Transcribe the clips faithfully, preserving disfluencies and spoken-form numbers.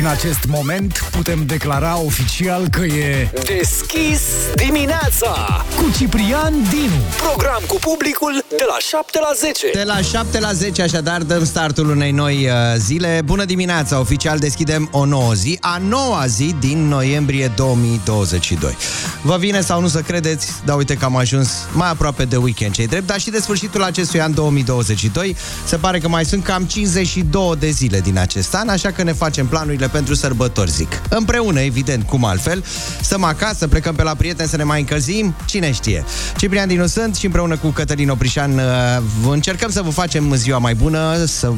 din acest moment putem declara oficial că e deschis dimineața cu Ciprian Dinu. Program cu publicul de la șapte la zece. De la șapte la zece, așadar dăm startul unei noi zile. Bună dimineața, oficial deschidem o nouă zi, a noua zi din noiembrie două mii douăzeci și doi. Vă vine sau nu să credeți, dar uite că am ajuns mai aproape de weekend, ce-i drept, dar și de sfârșitul acestui an două mii douăzeci și doi. Se pare că mai sunt cam cincizeci și două de zile din acest an, așa că ne facem planurile pentru sărbători, zic. Împreună, evident, cum altfel, stăm acasă, plecăm pe la prieteni să ne mai încălzim, cine știe. Ciprian Dinu sunt și împreună cu Cătălin Oprișan încercăm să vă facem ziua mai bună, să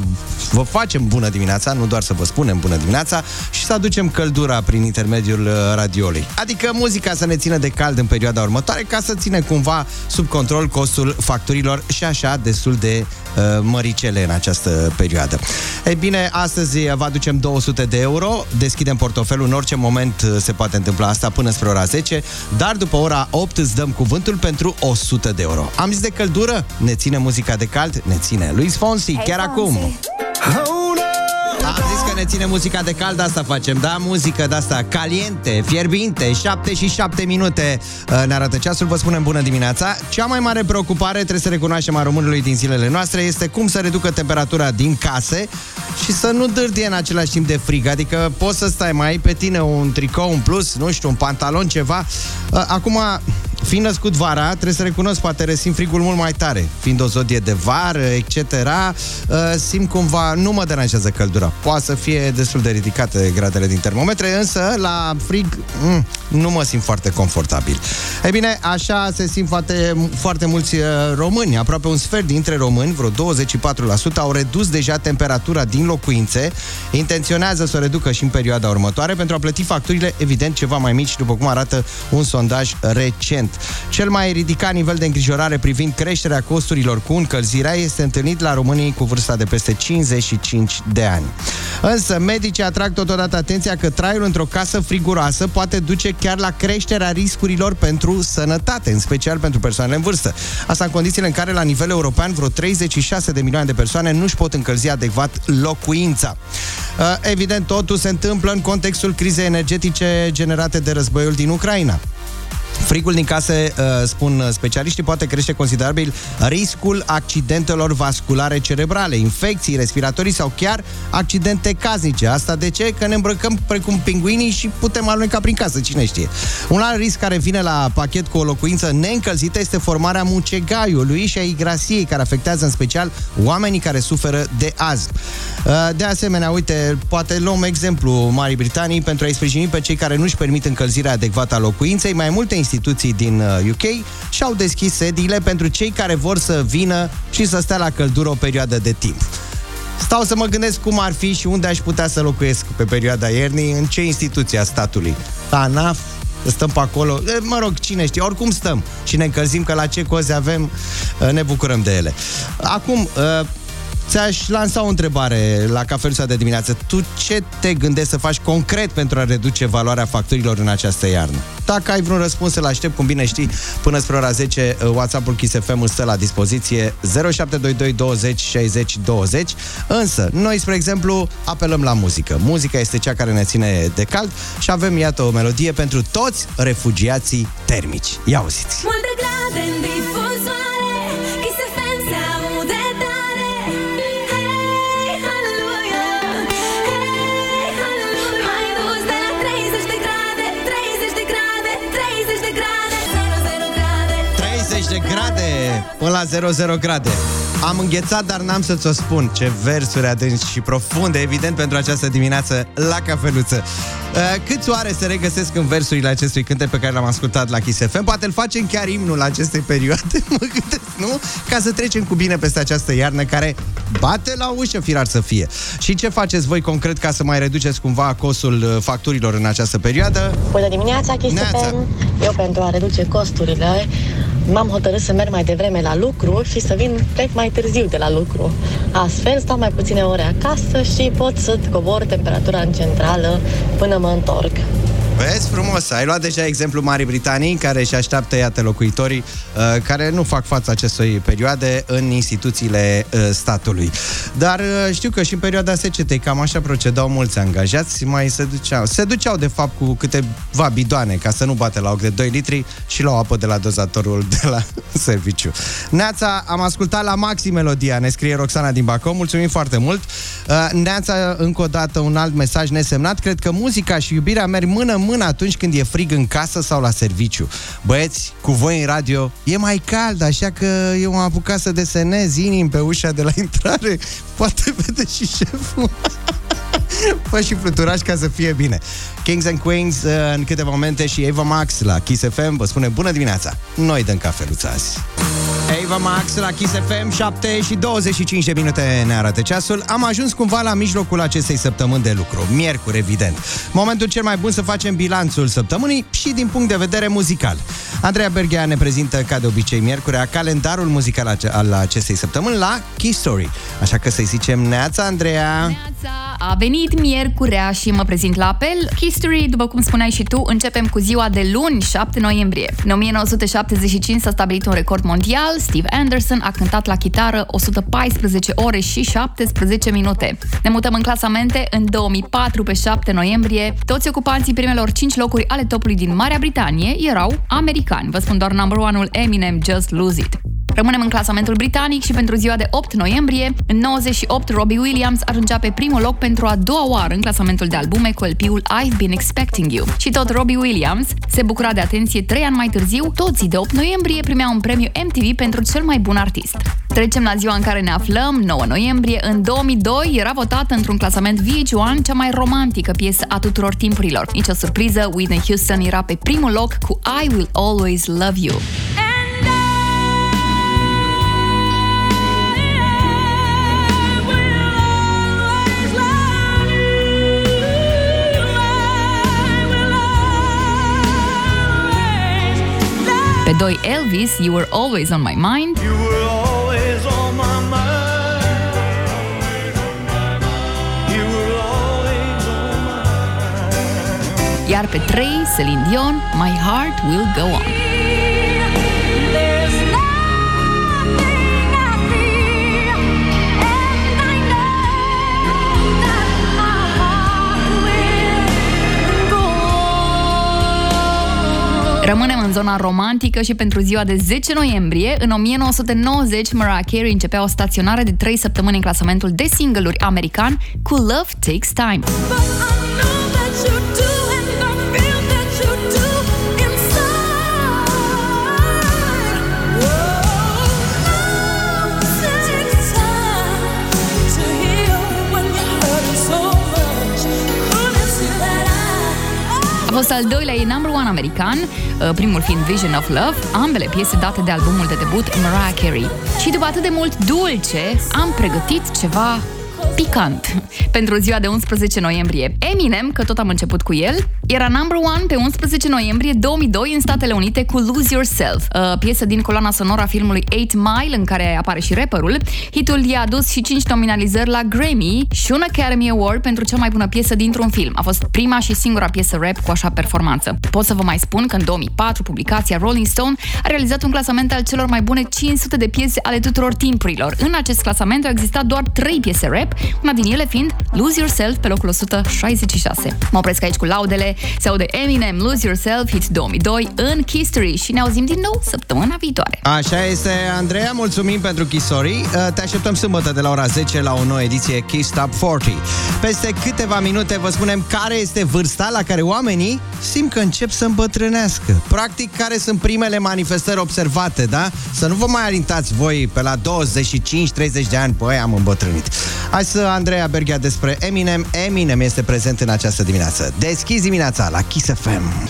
vă facem bună dimineața, nu doar să vă spunem bună dimineața, și să aducem căldura prin intermediul radioului. Adică muzica să ne țină de cald în perioada următoare, ca să ține cumva sub control costul facturilor și așa destul de uh, măricele în această perioadă. Ei bine, astăzi vă aducem două sute de euro, deschidem portofelul, în orice moment se poate întâmpla asta până spre ora zece, dar după ora opt îți dăm cuvântul pentru o sută de euro. Am zis de căldură? Ne ține muzica de cald? Ne ține Luis Fonsi, hey, chiar Fonsi. Acum! Am zis că ne ține muzica de cald, asta facem, da? Muzică de-asta caliente, fierbinte, șapte și șapte minute ne arată ceasul, vă spunem bună dimineața. Cea mai mare preocupare, trebuie să recunoaștem, a românului din zilele noastre este cum să reducă temperatura din case și să nu dârdie în același timp de frig. Adică poți să stai mai pe tine un tricou în plus, nu știu, un pantalon, ceva. Acum, fiind născut vara, trebuie să recunosc, poate resim frigul mult mai tare. Fiind o zodie de vară, et cetera, simt cumva, nu mă deranjează căldura. Poate să fie destul de ridicate gradele din termometre, însă la frig mh, nu mă simt foarte confortabil. Ei bine, așa se simt foarte, foarte mulți români. Aproape un sfert dintre români, vreo douăzeci și patru la sută, au redus deja temperatura din locuințe. Intenționează să o reducă și în perioada următoare pentru a plăti facturile, evident, ceva mai mici, după cum arată un sondaj recent. Cel mai ridicat nivel de îngrijorare privind creșterea costurilor cu încălzirea este întâlnit la românii cu vârsta de peste cincizeci și cinci de ani. Însă, medicii atrag totodată atenția că traiul într-o casă friguroasă poate duce chiar la creșterea riscurilor pentru sănătate, în special pentru persoanele în vârstă. Asta în condițiile în care, la nivel european, vreo treizeci și șase de milioane de persoane nu-și pot încălzi adecvat locuința. Evident, totul se întâmplă în contextul crizei energetice generate de războiul din Ucraina. Frigul din case, spun specialiștii, poate crește considerabil riscul accidentelor vasculare cerebrale, infecții respiratorii sau chiar accidente casnice. Asta de ce? Că ne îmbrăcăm precum pinguinii și putem aluneca prin casă, cine știe. Un alt risc care vine la pachet cu o locuință neîncălzită este formarea mucegaiului și a igrasiei, care afectează în special oamenii care suferă de astm. De asemenea, uite, poate luăm exemplu Marii Britanii pentru a-i sprijini pe cei care nu-și permit încălzirea adecvată a locuinței. Mai multe instituții din U K și-au deschis sediile pentru cei care vor să vină și să stea la căldură o perioadă de timp. Stau să mă gândesc cum ar fi și unde aș putea să locuiesc pe perioada iernii, în ce instituție a statului. ANAF, stăm pe acolo, mă rog, cine știe, oricum stăm și ne încălzim, că la ce cozi avem, ne bucurăm de ele. Acum, ți-aș lansa o întrebare la cafeluța de dimineață. Tu ce te gândești să faci concret pentru a reduce valoarea facturilor în această iarnă? Dacă ai vreun răspuns, îl aștept, cum bine știi, până spre ora zece. WhatsApp-ul Kiss F M îți stă la dispoziție, zero șapte doi doi douăzeci șaizeci douăzeci. Însă, noi, spre exemplu, apelăm la muzică. Muzica este cea care ne ține de cald și avem, iată, o melodie pentru toți refugiații termici. Ia auziți! Multe grade în difuzoare, Kiss F M se aude tare. treizeci de grade, până la zero zero grade. Am înghețat, dar n-am să ți-o spun. Ce versuri adânci și profunde, evident, pentru această dimineață la cafeluță. Câți oare se regăsesc în versurile acestui cântec pe care l-am ascultat la Kiss F M? Poate îl facem chiar imnul acestei perioade, mă gândesc, nu? Ca să trecem cu bine peste această iarnă care bate la ușă, firar să fie. Și ce faceți voi concret ca să mai reduceți cumva costul facturilor în această perioadă? Bună dimineața, Kiss F M! Eu, pentru a reduce costurile, m-am hotărât să merg mai devreme la lucru și să vin, plec mai târziu de la lucru. Astfel, stau mai puține ore acasă și pot să cobor temperatura în centrală până mă întorc. Vezi, frumos, ai luat deja exemplu Marii Britanii, care își așteaptă, iată, locuitorii uh, care nu fac față acestei perioade în instituțiile uh, statului. Dar uh, știu că și în perioada secetei cam așa procedau mulți angajați, mai se duceau, se duceau de fapt cu câteva bidoane, ca să nu bate la ochi, de doi litri, și luau apă de la dozatorul de la serviciu. Neața, am ascultat la maxim melodia, ne scrie Roxana din Bacău, mulțumim foarte mult. Uh, Neața, încă o dată, un alt mesaj nesemnat, cred că muzica și iubirea merg mână mână atunci când e frig în casă sau la serviciu. Băieți, cu voi în radio e mai cald, așa că eu am apucat să desenez inimi pe ușa de la intrare. Poate vede și șeful. Fă și fluturaș ca să fie bine. Kings and Queens în câteva momente și Ava Max la Kiss F M vă spune bună dimineața. Noi dăm cafeluța azi. Ava Max la Kiss F M, șapte și douăzeci și cinci de minute ne arată ceasul. Am ajuns cumva la mijlocul acestei săptămâni de lucru, miercuri, evident. Momentul cel mai bun să facem bilanțul săptămânii și din punct de vedere muzical. Andreea Berghea ne prezintă, ca de obicei miercurea, calendarul muzical al acestei săptămâni la Kiss Story. Așa că să-i zicem neața, Andreea. Neața, a venit miercurea și mă prezint la apel. Kiss Story, după cum spuneai și tu, începem cu ziua de luni, șapte noiembrie. În o mie nouă sute șaptezeci și cinci s-a stabilit un record mondial. Steve Anderson a cântat la chitară o sută paisprezece ore și șaptesprezece minute. Ne mutăm în clasamente în două mii patru, pe șapte noiembrie. Toți ocupanții primelor cinci locuri ale topului din Marea Britanie erau americani. Vă spun doar number one-ul Eminem, Just Lose It. Rămânem în clasamentul britanic și pentru ziua de opt noiembrie, în nouăzeci și opt, Robbie Williams ajungea pe primul loc pentru a doua oară în clasamentul de albume cu L P-ul I've Been Expecting You. Și tot Robbie Williams se bucura de atenție trei ani mai târziu, tot zi de opt noiembrie primea un premiu M T V pentru cel mai bun artist. Trecem la ziua în care ne aflăm, nouă noiembrie, în două mii doi era votată într-un clasament V H unu cea mai romantică piesă a tuturor timpurilor. Nici o surpriză, Whitney Houston era pe primul loc cu I Will Always Love You. Pe doi, Elvis, You Were Always On My Mind. You were always on my mind. You were always on my mind. Iar pe trei, Celine Dion, My Heart Will Go On. Rămânem în zona romantică și pentru ziua de zece noiembrie, în o mie nouă sute nouăzeci, Mariah Carey începea o staționare de trei săptămâni în clasamentul de single-uri american cu Love Takes Time. A fost al doilea ei number one american, primul fiind Vision of Love, ambele piese date de albumul de debut Mariah Carey. Și după atât de mult dulce, am pregătit ceva picant pentru ziua de unsprezece noiembrie. Eminem, că tot am început cu el, era number one pe unsprezece noiembrie două mii doi în Statele Unite cu Lose Yourself, piesă din coloana sonoră a filmului opt Mile, în care apare și rapperul. Hitul i-a adus și cinci nominalizări la Grammy și un Academy Award pentru cea mai bună piesă dintr-un film. A fost prima și singura piesă rap cu așa performanță. Pot să vă mai spun că în două mii patru publicația Rolling Stone a realizat un clasament al celor mai bune cinci sute de piese ale tuturor timpurilor. În acest clasament au existat doar trei piese rap, una din ele fiind Lose Yourself pe locul o sută șaizeci și șase. Mă opresc aici cu laudele. Se aude Eminem, Lose Yourself, hit două mii doi în Kiss Story și ne auzim din nou săptămâna viitoare. Așa este, Andreea, mulțumim pentru Kiss Story. Te așteptăm sâmbătă de la ora zece la o nouă ediție Kiss Top patruzeci. Peste câteva minute vă spunem care este vârsta la care oamenii simt că încep să îmbătrânească. Practic, care sunt primele manifestări observate, da? Să nu vă mai alintați voi pe la douăzeci și cinci treizeci de ani, păi am îmbătrânit. Hai să Andreea Berghea despre Eminem. Eminem este prezent în această dimineață. Deschizi dimineața la Kiss F M.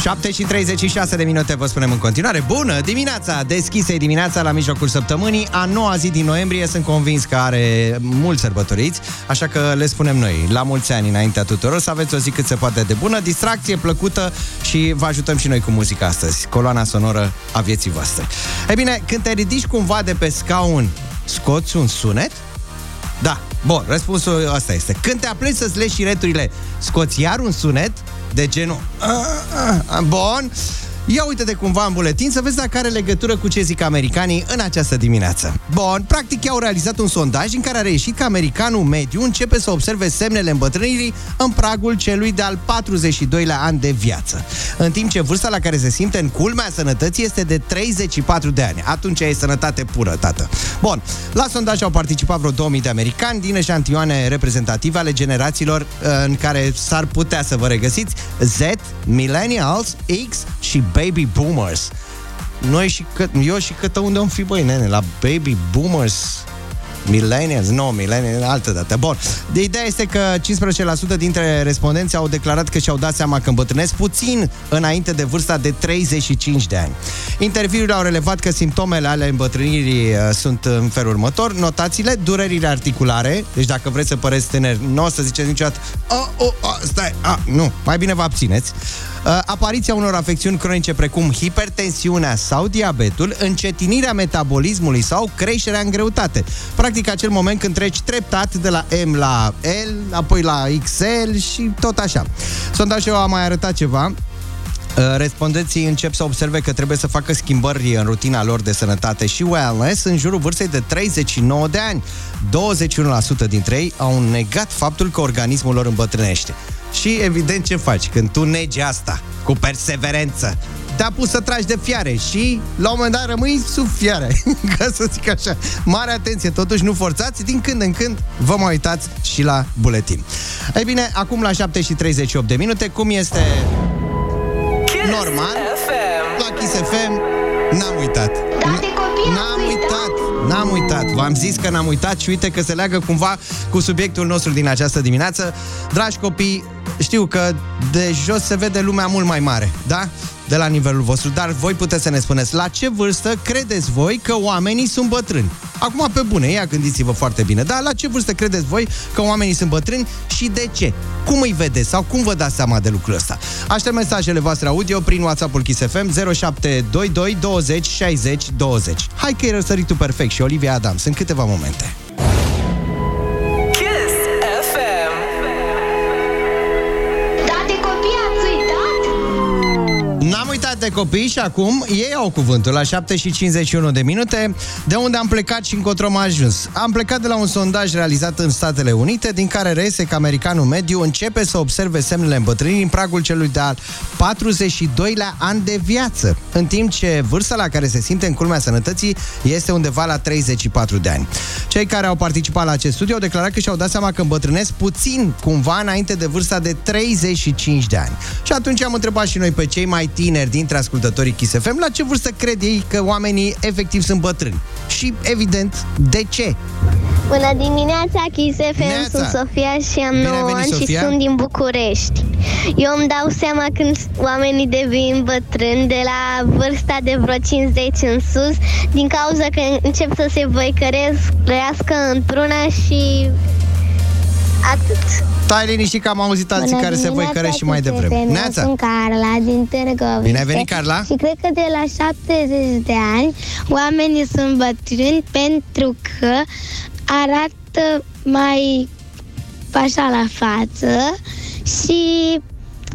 șapte și treizeci și șase de minute vă spunem în continuare. Bună dimineața! Deschise dimineața la mijlocul săptămânii, a noua zi din noiembrie, sunt convins că are mulți sărbătoriți, așa că le spunem noi la mulți ani înaintea tuturor, să aveți o zi cât se poate de bună, distracție plăcută și vă ajutăm și noi cu muzica astăzi, coloana sonoră a vieții voastre. Ei bine, când te ridici cumva de pe scaun, scoți un sunet? Da, Bun, răspunsul ăsta este. Când te apleci să-ți legi șireturile, scoți iar un sunet de genul... Bun... Ia uite-te cumva în buletin să vezi dacă are legătură cu ce zic americanii în această dimineață. Bun, practic au realizat un sondaj în care a reieșit că americanul mediu începe să observe semnele îmbătrânirii în pragul celui de-al patruzeci și doilea an de viață, în timp ce vârsta la care se simte în culmea sănătății este de treizeci și patru de ani. Atunci e sănătate pură, tată. Bun, la sondaj au participat vreo două mii de americani din eșantioane reprezentative ale generațiilor în care s-ar putea să vă regăsiți: Z, Millennials, X și Baby Boomers. Noi și că, eu și câtă unde om fi, băi, nene, la Baby Boomers, Millennials, nu, no, Millennials, altă dată. Bun, de ideea este că cincisprezece la sută dintre respondenți au declarat că și-au dat seama că îmbătrânesc puțin înainte de vârsta de treizeci și cinci de ani. Interviurile au relevat că simptomele ale îmbătrânirii sunt în felul următor: notațiile, durerile articulare, deci dacă vreți să păreți tineri, nu o să ziceți niciodată o, o, o, stai, a, nu, mai bine vă abțineți. Apariția unor afecțiuni cronice precum hipertensiunea sau diabetul, încetinirea metabolismului sau creșterea în greutate. Practic acel moment când treci treptat de la M la L, apoi la X L și tot așa. Sondajul a mai arătat ceva. Respondenții încep să observe că trebuie să facă schimbări în rutina lor de sănătate și wellness în jurul vârstei de treizeci și nouă de ani. douăzeci și unu la sută dintre ei au negat faptul că organismul lor îmbătrânește. Și evident, ce faci când tu negi asta cu perseverență? Te-a pus să tragi de fiare și la un moment dat rămâi sub fiare, ca să zic așa. Mare atenție, totuși nu forțați, din când în când vă mai uitați și la buletin. Ei bine, acum la șapte și treizeci și opt de minute, cum este normal, la Kiss F M, n-am uitat. N-am uitat, n-am uitat. V-am zis că n-am uitat și uite că se leagă cumva cu subiectul nostru din această dimineață. Dragi copii, știu că de jos se vede lumea mult mai mare, da? De la nivelul vostru, dar voi puteți să ne spuneți la ce vârstă credeți voi că oamenii sunt bătrâni? Acum, pe bune, ia gândiți-vă foarte bine, dar la ce vârstă credeți voi că oamenii sunt bătrâni și de ce? Cum îi vedeți sau cum vă dați seama de lucrul ăsta? Aștept mesajele voastre audio prin WhatsApp-ul Kiss F M zero șapte doi doi douăzeci șaizeci douăzeci. Hai că e răsăritul perfect și Olivia Adams în câteva momente. N-am uitat de copii și acum ei au cuvântul la șapte și cincizeci și unu de minute. De unde am plecat și încotro am ajuns? Am plecat de la un sondaj realizat în Statele Unite, din care reiese că americanul mediu începe să observe semnele îmbătrânirii în pragul celui de-al patruzeci și doilea an de viață, în timp ce vârsta la care se simte în culmea sănătății este undeva la treizeci și patru de ani. Cei care au participat la acest studiu au declarat că și-au dat seama că îmbătrânesc puțin cumva înainte de vârsta de treizeci și cinci de ani. Și atunci am întrebat și noi pe cei mai tineri dintre ascultătorii Kiss F M la ce vârstă cred ei că oamenii efectiv sunt bătrâni. Și, evident, de ce? Bună dimineața, Kiss F M, sunt Sofia și am nouă ani și sunt din București. Eu îmi dau seama când oamenii devin bătrâni de la vârsta de vreo cincizeci în sus, din cauza că încep să se văicărească într-una și... atât. Stai liniștit că am auzit alții Bună care se văicăre și mai devreme. Neața. Eu sunt Carla din Târgoviște. Bine ai venit, Carla. Și cred că de la șaptezeci de ani oamenii sunt bătrâni pentru că arată mai așa la față și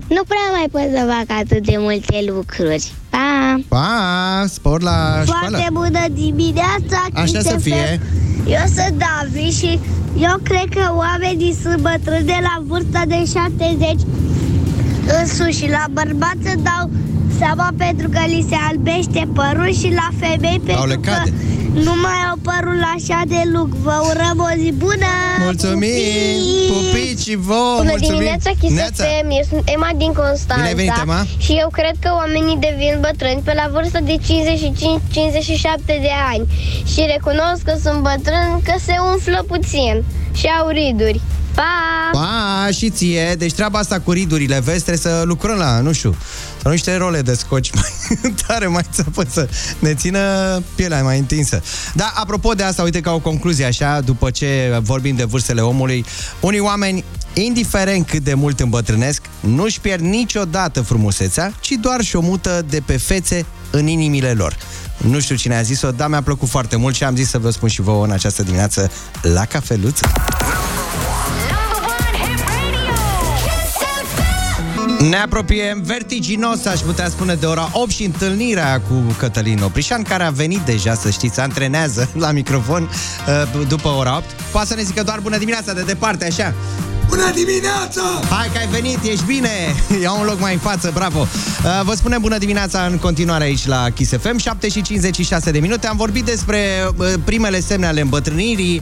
nu prea mai pot să fac atât de multe lucruri. Pa! Pa! Spor la școală! Foarte bună dimineața! Așa să fie! Eu sunt David și eu cred că oamenii sunt bătrâni de la vârsta de șaptezeci în sus și la bărbați îmi dau seama pentru că li se albește părul și la femei pentru că nu mai au părul așa de lung. Vă urăm o zi bună! Mulțumim! Pupici și vouă! Bună dimineața, Kiss F M! Eu sunt Emma din Constanța. Bine ai venit, Emma! Și eu cred că oamenii devin bătrâni pe la vârsta de cincizeci și cinci cincizeci și șapte de ani și recunosc că sunt bătrâni că se umflă puțin și au riduri. Pa! Pa și ție! Deci treaba asta cu ridurile, vezi, trebuie să lucrăm la, nu știu, sau niște role de scoci mai tare, mai țapă, să ne țină pielea mai întinsă. Dar apropo de asta, uite, ca o concluzie așa, după ce vorbim de vârstele omului, unii oameni, indiferent cât de mult îmbătrânesc, nu-și pierd niciodată frumusețea, ci doar și-o mută de pe fețe în inimile lor. Nu știu cine a zis-o, dar mi-a plăcut foarte mult și am zis să vă spun și vouă în această dimineață la cafeluță. Ne apropiem vertiginos, aș putea spune, de ora opt și întâlnirea cu Cătălin Oprișan, care a venit deja, să știți, antrenează la microfon după ora opt. Poate să ne zică doar bună dimineața, de departe, așa. Bună dimineața! Hai că ai venit, ești bine! Ia un loc mai în față, bravo! Vă spunem bună dimineața în continuare aici la Kiss F M, șapte și cincizeci și șase de minute. Am vorbit despre primele semne ale îmbătrânirii,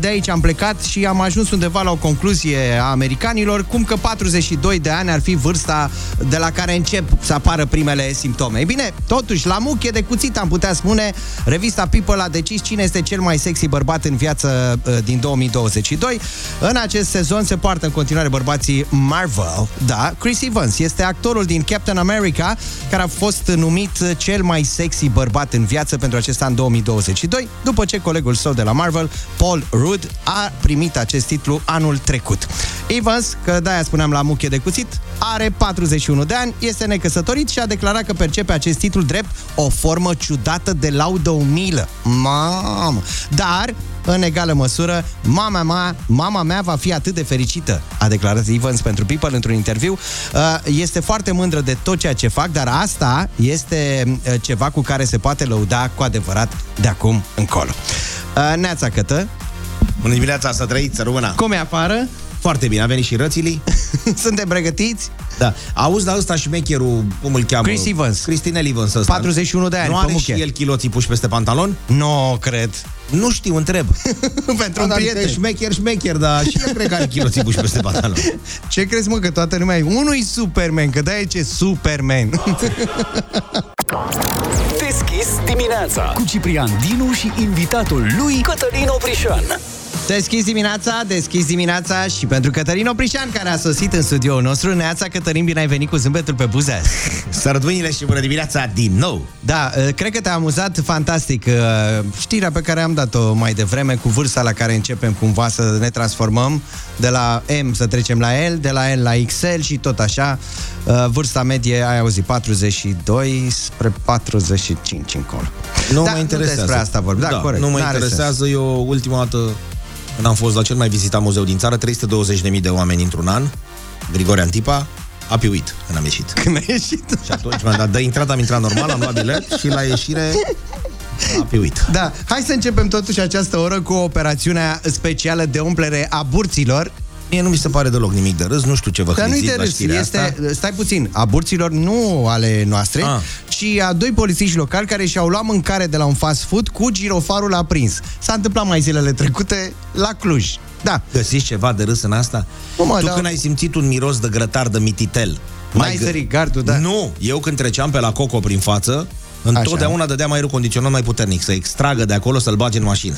de aici am plecat și am ajuns undeva la o concluzie a americanilor, cum că patruzeci și doi de ani ar fi vârsta de la care încep să apară primele simptome. Ei bine, totuși, la muchie de cuțit, am putea spune, revista People a decis cine este cel mai sexy bărbat în viață din două mii douăzeci și doi. În acest sezon se poartă în continuare bărbații Marvel, da, Chris Evans este actorul din Captain America, care a fost numit cel mai sexy bărbat în viață pentru acest an două mii douăzeci și doi, după ce colegul său de la Marvel, Paul Rudd, a primit acest titlu anul trecut. Evans, că de-aia spuneam la muchie de cuțit, are patruzeci și unu de ani, este necăsătorit și a declarat că percepe acest titlu drept o formă ciudată de laudă umilă. Mamă! Dar, în egală măsură, mama mea, mama mea va fi atât de fericită, a declarat Evans pentru People într-un interviu. Este foarte mândră de tot ceea ce fac, dar asta este ceva cu care se poate lăuda cu adevărat de acum încolo. Neața, Cătă! Bună dimineața, să trăiți, să rămână! Cum e afară? Foarte bine, a venit și rățilii. Suntem pregătiți? Da. Auzi, la ăsta șmecherul, cum îl cheamă? Chris Evans. Christine Evans ăsta. patruzeci și unu de ani. Nu are și el chiloții puși peste pantalon? Nu, cred. Nu știu, întreb. Pentru un prieten. Șmecher, șmecher, dar și eu cred că are chiloții puși peste pantalon. Ce crezi, mă, că toată lumea e? Unul e Superman, că de-aia e ce Superman. Deschis dimineața cu Ciprian Dinu și invitatul lui Cătălin Oprișan. Deschis dimineața, deschis dimineața și pentru Cătălin Oprișan, care a sosit în studioul nostru. Neața, Cătălin, bine ai venit, cu zâmbetul pe buze. Sărduinile și bună dimineața din nou. Da, cred că te-a amuzat fantastic știrea pe care am dat-o mai devreme, cu vârsta la care începem cumva să ne transformăm, de la M să trecem la L, de la L la X L și tot așa. Vârsta medie, ai auzit, patruzeci și doi spre patruzeci și cinci încolo. Nu, da, mă interesează. Nu despre asta vorbim, da, da, corect. Nu mă interesează, sens. Eu ultima dată când am fost la cel mai vizitat muzeu din țară, trei sute douăzeci de mii de oameni într-un an, Grigore Antipa a piuit când am ieșit. Când a ieșit? Și atunci mi-am dat de intrat, am intrat normal, am luat bilet și la ieșire a piuit. Da, hai să începem totuși această oră cu operațiunea specială de umplere a burților. Mie nu mi se pare deloc nimic de râs, nu știu ce vă hârțit la știrea este, asta. Stai puțin, a burților, nu ale noastre, ah. ci a doi polițiști locali care și-au luat mâncare de la un fast food cu girofarul aprins. S-a întâmplat mai zilele trecute la Cluj. Da. Găsiți ceva de râs în asta? Nu, mă, tu da. Când ai simțit un miros de grătar de mititel? Mai ai sărit gardul, da. Nu, eu când treceam pe la Coco prin față, întotdeauna dădeam aerul condiționat mai puternic, să extragă de acolo, să-l bage în mașină.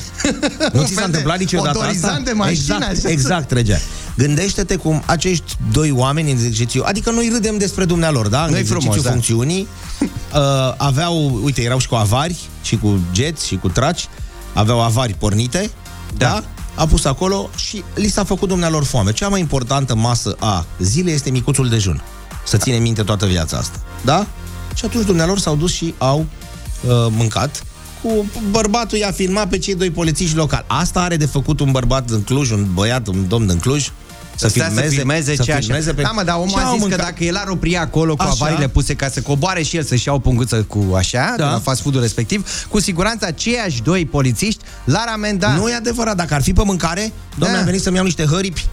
Nu ți s-a întâmplat niciodată asta? De mașină, exact, exact, trăgea. Gândește-te cum acești doi oameni în exercițiu, adică noi râdem despre dumnealor, da? În exercițiu funcțiunii, da. uh, aveau, uite, erau și cu avari, și cu jeți, și cu traci, aveau avari pornite, da? da? A pus acolo și li s-a făcut dumnealor foame. Cea mai importantă masă a zilei este micuțul dejun. Să ține minte toată viața asta, da? Și atunci dumnealor s-au dus și au uh, mâncat. Cu bărbatul i-a filmat pe cei doi polițiști locali. Asta are de făcut un bărbat în Cluj, un băiat, un domn în Cluj, să filmeze, să filmeze, să filmeze pe... Da, mă, dar omul a zis că dacă el ar opri acolo cu așa, avarile puse ca să coboare și el să-și ia o punguță cu așa, da, de la fast food-ul respectiv, cu siguranță aceiași doi polițiști l-ar amenda. Nu e adevărat, dacă ar fi pe mâncare, domnule, da, am venit să-mi iau niște hăripi.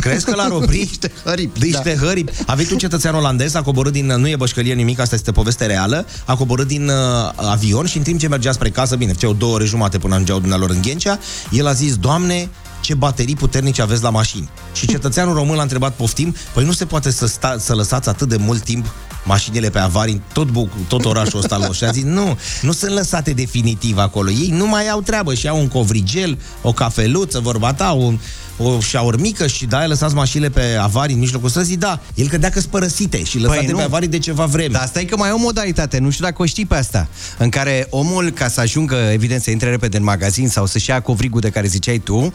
Crezi că l-ar opri? Niște hăripi. Niște da. hăripi. Aveți un cetățean olandez, a coborât din... Nu e bășcălie nimic, asta este poveste reală. A coborât din uh, avion și în timp ce mergea spre casă, bine, făceau două ore jumate până ajungeau dumnealor în Ghencea, el a zis, Doamne, ce baterii puternice aveți la mașini. Și cetățeanul român l-a întrebat, poftim, păi nu se poate să, sta, să lăsați atât de mult timp mașinile pe avarii în tot, tot orașul ăsta lor. Și a zis, nu, nu sunt lăsate definitiv acolo. Ei nu mai au treabă și au un covrigel, o cafeluță, vorba ta, un... o șaormică și da, lăsați mașinile pe avarii în mijlocul străzii, da, el cădea că-s părăsite și lăsate păi pe avarii de ceva vreme. Dar asta e că mai e o modalitate, nu știu dacă o știi pe asta, în care omul, ca să ajungă, evident, să intre repede în magazin sau să-și ia covrigul de care ziceai tu, uh,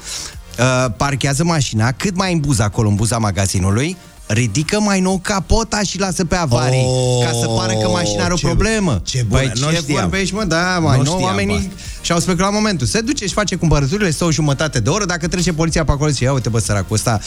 parchează mașina cât mai în buza acolo, în buza magazinului, ridică mai nou capota și lasă pe avarii, oh, ca să pară că mașina are o problemă. Ce bună, păi, nu ce știam. Vorbești, mă, da, mai nu nou știam, oamenii bă. Și-au speculat momentul. Se duce, își face cumpărăturile, stă o jumătate de oră, dacă trece poliția pe acolo și ia uite bă, săracul ăsta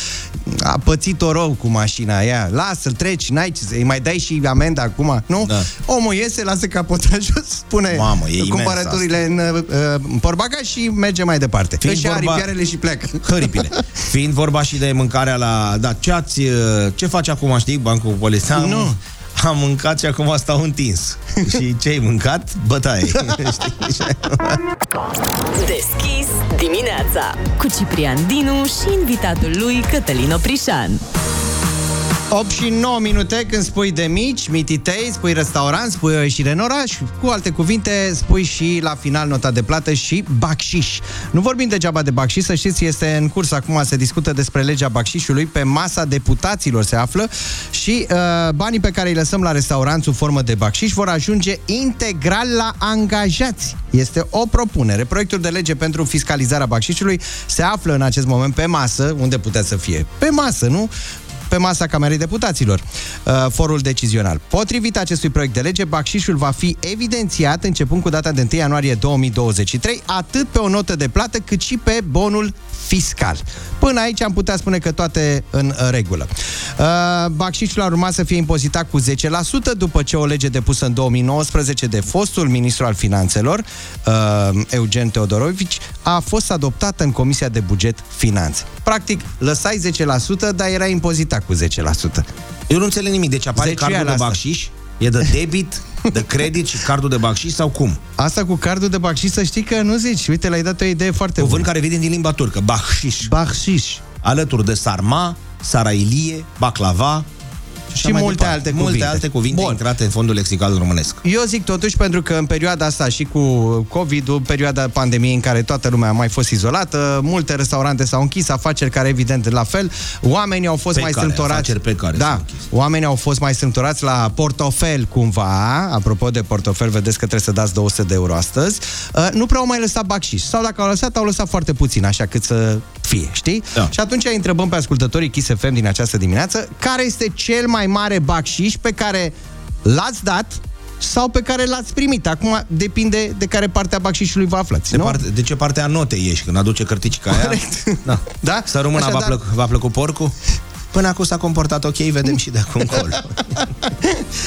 a pățit-o rău cu mașina aia, lasă-l, treci, n-ai ce, îi mai dai și amenda acum, nu? Da. Omul iese, lasă capota jos, spune mamă, cumpărăturile în, în portbagaj și merge mai departe. Fiind își ia vorba... aripioarele și pleacă. Hăripile. Fiind vorba și de mâncarea la... Da, ce ați... Ce faci acum, știi, bancul polițan? Nu. Am mâncat și acum stau întins. Și ce-ai mâncat? Bătaie. Deschis dimineața cu Ciprian Dinu și invitatul lui Cătălin Oprișan. opt și nouă minute, când spui de mici, mititei, spui restaurant, spui o ieșire în oraș, cu alte cuvinte, spui și la final nota de plată și bacșiș. Nu vorbim degeaba de bacșiș, să știți, este în curs acum, se discută despre legea bacșișului, pe masa deputaților se află și uh, banii pe care îi lăsăm la restaurant sub formă de bacșiș vor ajunge integral la angajați. Este o propunere. Proiectul de lege pentru fiscalizarea bacșișului se află în acest moment pe masă, unde putea să fie? Pe masă, nu? Pe masa Camerei Deputaților, uh, forul decizional. Potrivit acestui proiect de lege, bacșișul va fi evidențiat începând cu data de întâi ianuarie două mii douăzeci și trei, atât pe o notă de plată, cât și pe bonul fiscal. Până aici am putea spune că toate în regulă. Uh, bacșișul ar urma să fie impozitat cu zece la sută, după ce o lege depusă în două mii nouăsprezece de fostul ministru al finanțelor, uh, Eugen Teodorovici, a fost adoptată în Comisia de Buget Finanțe. Practic, lăsai zece la sută, dar era impozitat cu zece la sută. Eu nu înțeleg nimic. Deci apare cardul de bacșiș, e de debit, de credit și cardul de bacșiș sau cum? Asta cu cardul de bacșiș să știi că nu zici. Uite, l-ai dat o idee foarte bună. Cuvânt care vine din limba turcă. Bacșiș. Bacșiș. Alături de sarma, sarailie, baclava... și multe departe. alte multe cuvinte, alte cuvinte intrate în fondul lexical românesc. Eu zic totuși, pentru că în perioada asta și cu COVID-ul, perioada pandemiei în care toată lumea a mai fost izolată, multe restaurante s-au închis, afaceri care evident la fel, oamenii au fost pe mai care, strâmtorați. Pe care da, oamenii au fost mai strâmtorați la portofel cumva, apropo de portofel, vedeți că trebuie să dați două sute de euro astăzi, nu prea au mai lăsat bacșiș. Sau dacă au lăsat, au lăsat foarte puțin, așa cât să fie, știi? Da. Și atunci întrebăm pe ascultătorii Kiss F M din această dimineață, care este cel mai mare bacșiș pe care l-ați dat sau pe care l-ați primit. Acum depinde de care parte a bacșișului vă aflați. De, parte, de ce parte a notei ești când aduce cărticica aia? Da. Da? Să rămână, va plăcu, va plăcu porcul? Până acum s-a comportat ok, vedem și de acum încolo.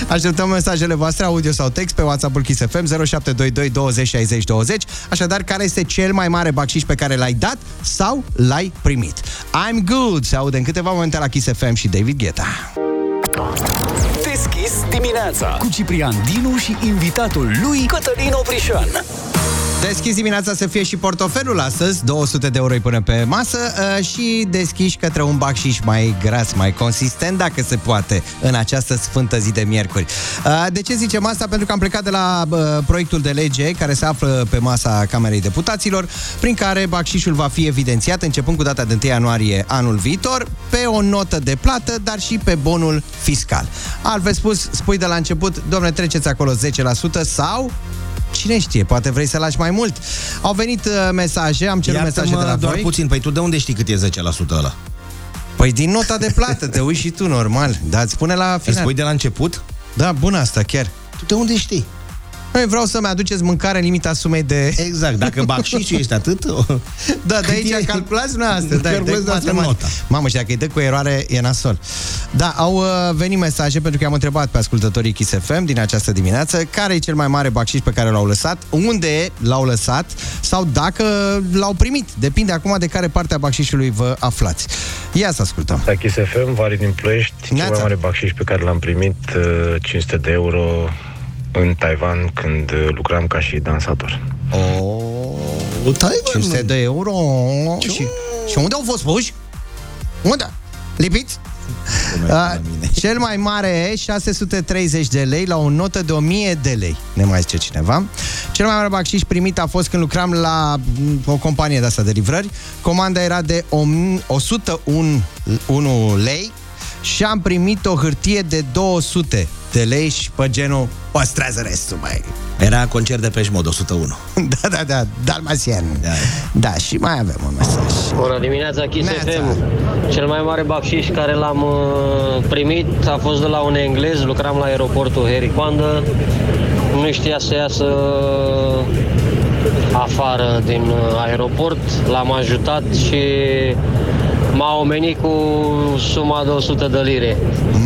Așteptăm mesajele voastre, audio sau text, pe WhatsApp-ul Kiss F M zero șapte doi doi douăzeci șaizeci douăzeci. Așadar, care este cel mai mare bacșiș pe care l-ai dat sau l-ai primit? I'm good! Se aude în câteva momente la Kiss F M și David Guetta. Deschis dimineața cu Ciprian Dinu și invitatul lui Cătălin Oprișan. Deschis dimineața să fie și portofelul astăzi, două sute de euro până pe masă și deschiși către un bacșiș mai gras, mai consistent, dacă se poate, în această sfântă zi de miercuri. De ce zicem asta? Pentru că am plecat de la proiectul de lege care se află pe masa Camerei Deputaților, prin care bacșișul va fi evidențiat începând cu data de întâi ianuarie anul viitor, pe o notă de plată, dar și pe bonul fiscal. Altfel spus, spui de la început, dom'le, treceți acolo zece la sută sau... cine știe, poate vrei să lași mai mult. Au venit uh, mesaje, am cerut Iartă-mă mesaje de la doar voi. puțin, păi tu de unde știi cât e zece la sută ăla? Păi din nota de plată, te uiți și tu, normal. Dar îți spune la final. Îți spui de la început? Da, bună asta, chiar. Tu de unde știi? Noi vreau să-mi aduceți mâncare în limita sumei de... Exact, dacă bacșișul ești atât... O... Da, de aici e... calculați noi asta. Da, calculați nota. Mamă, și dacă îi dă cu eroare, e nasol. Da, au uh, venit mesaje, pentru că am întrebat pe ascultătorii Kiss F M din această dimineață care e cel mai mare bacșiș pe care l-au lăsat, unde l-au lăsat sau dacă l-au primit. Depinde acum de care parte a bacșișului vă aflați. Ia să ascultăm. La Kiss F M, Vari din Ploiești, cel mai mare bacșiș pe care l-am primit, cinci sute de euro... în Taiwan, când lucram ca și dansator. Oh, cinci sute de euro. Ce? Și, și unde au fost puși? Unde? Lipiți? Uh, cel mai mare, șase sute treizeci de lei la o notă de o mie de lei. Ne mai zice cineva. Cel mai mare bacșiș primit a fost când lucram la o companie de asta de livrări. Comanda era de o sută unu lei și am primit o hârtie de două sute te leși pe genul, păstrează restul, mai. Era concert de Peșmod, o sută unu. Da, da, da, Dalmasian. Da, da, și mai avem un mesaj. Bună dimineața, Kiss F M. Cel mai mare bacșiș care l-am primit a fost de la un englez, lucram la aeroportul Hericondă, nu știa să iasă afară din aeroport, l-am ajutat și m-a omenit cu suma de o sută de lire.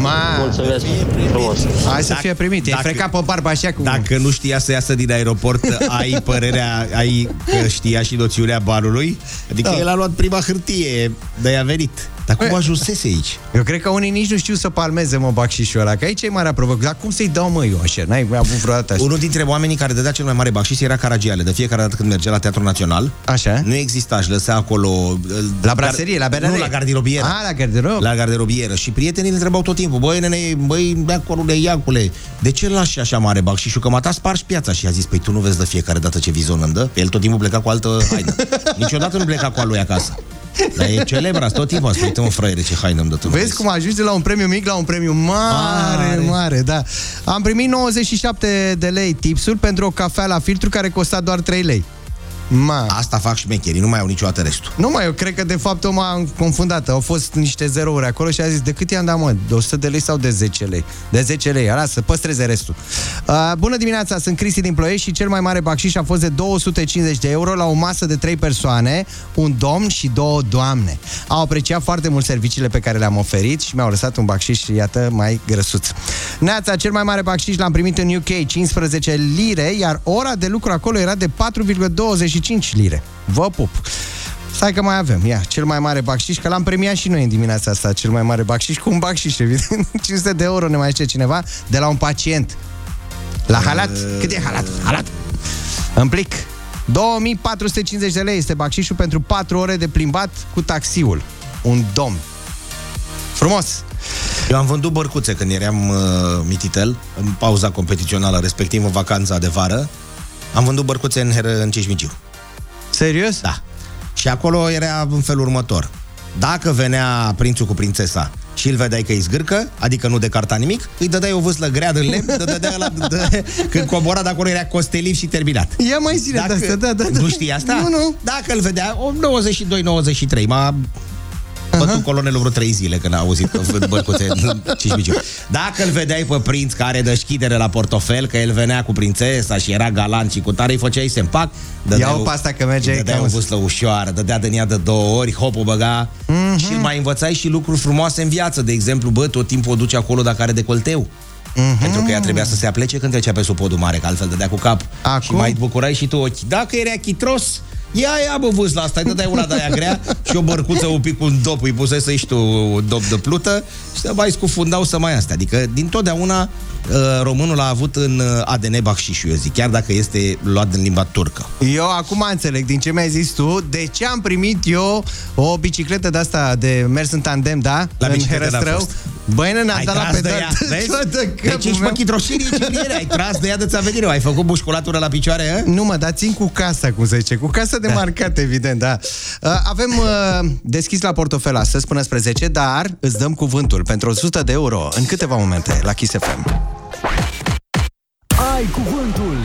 Ma, mulțumesc frumos. Hai să fie primit. Dacă, e frecat pe barba așa cu... Dacă nu știa să iasă din aeroport, ai părerea, ai că știa și noțiunea barului? Adică da, el a luat prima hârtie, de-aia a venit. Dar cum ajunsese aici? Eu cred că unii nici nu știu să palmeze, mă, bacșișul ăla, că aici e marea provocare. Dar cum să-i dau, mă, eu așa? N-ai avut vreodată așa? Unul dintre oamenii care dădea cel mai mare bacșiș era Caragiale. De fiecare dată când mergea la Teatrul Național, așa, nu exista, își lăsea acolo... La braserie, la berărie? Nu, la garderobieră. Ah, la garderob. La garderobieră. Și prietenii îl întrebau tot timpul: băi, nene, băi, beacolule, iacule, de ce lași așa mare bacșișul? Că m-a ta spargi piața. Și a zis: păi tu nu vezi de fiecare dată ce vizon îmi dă? El tot timpul pleca cu altă haină. Niciodată nu pleca cu a lui acasă. Dar e celebra, tot timpul asta, uite, mă, fraiere, ce haină îmi dă tu. Vezi cum ajungi de la un premiu mic la un premiu mare, mare, mare, da. Am primit nouăzeci și șapte de lei tipsuri pentru o cafea la filtru care costa doar trei lei. Ma. Asta fac șmecherii, nu mai au niciodată restul. Nu mai, eu cred că de fapt o m-am confundat. Au fost niște zerouri acolo și a zis: de cât i-am dat, mă? De o sută de lei sau de zece lei? De zece lei, ala, să păstreze restul. uh, Bună dimineața, sunt Cristi din Ploiești. Și cel mai mare bacșiș a fost de două sute cincizeci de euro la o masă de trei persoane. Un domn și două doamne. Au apreciat foarte mult serviciile pe care le-am oferit și mi-au lăsat un bacșiș, iată, mai grăsuț. Neața, cel mai mare bacșiș l-am primit în U K, cincisprezece lire. Iar ora de lucru acolo era de patru virgulă douăzeci și cinci lire. Vă pup! Stai că mai avem, ia, cel mai mare bacșiș, că l-am premiat și noi în dimineața asta, cel mai mare bacșiș, cu un bacșiș, evident. cinci sute de euro, ne mai zice cineva, de la un pacient. La halat, cât e halat? Halat! În plic. două mii patru sute cincizeci de lei este bacșișul pentru patru ore de plimbat cu taxiul. Un domn. Frumos! Eu am vândut bărcuțe când eram uh, mititel, în pauza competițională, respectiv în vacanța de vară. Am vândut bărcuțe în, în Cismigiu. Serios? Da. Și acolo era în felul următor. Dacă venea prințul cu prințesa și îl vedeai că îi zgârcă, adică nu decarta nimic, îi dădeai o vâslă grea de lemn, dădeai ăla, dădeai, când cobora de acolo era Costeliv și terminat. Ia mai zile de asta, da, da, da. Nu știi asta? Nu, nu. Dacă îl vedea, nouăzeci și doi nouăzeci și trei, m-a... Bătul colonelul vreo trei zile când a auzit că vând bărcuțe în Cismigiu. Dacă îl vedeai pe prinț care deschidere la portofel, că el venea cu prințesa și era galant și cu tare, îi făceai sempac, dădeau pe asta că merge, dădeau o vâslă ușoară, dădea din ea de două ori, hop, o băga, mm-hmm, și îl mai învățai și lucruri frumoase în viață. De exemplu, bă, tot timpul o duce acolo dacă are decolteu. Mm-hmm. Pentru că ea trebuia să se aplece când trecea pe sub podul mare, că altfel dădea cu cap. Acum? Și mai bucurai și tu ochi. Dacă era chitros, ia, ia, bă, vâsla asta, îi dădeai una de aia grea și o bărcuță un pic cu un dop, îi pusei să-i știu un dop de plută și să mai scufundau să mai astea. Adică, dintotdeauna, românul a avut în A D N bacșișul, eu zic, chiar dacă este luat din limba turcă. Eu acum înțeleg din ce mi-ai zis tu, de ce am primit eu o bicicletă de-asta de mers în tandem, da? La bicicletă n-a fost. Băi, n-am dat la pedal. Deci ești păchit roșirii, Cipriere, ai tras de ea de-ți avenire, ai făcut bușculatura la picioare, a? Nu, mă, dar țin cu casa, cum se zice, cu casa de marcat, evident, da. Avem deschis la portofel astăzi până spre zece, dar îți dăm cuvântul pentru o sută de euro în câteva momente la Kiss F M. Ai cuvântul!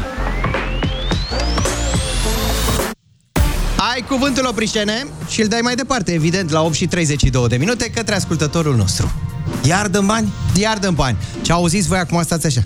Ai cuvântul, Oprișene, și îl dai mai departe, evident, la opt și treizeci și două de minute către ascultătorul nostru. Iar dăm bani? Iar dăm bani. Ce auziți voi acum, stați așa.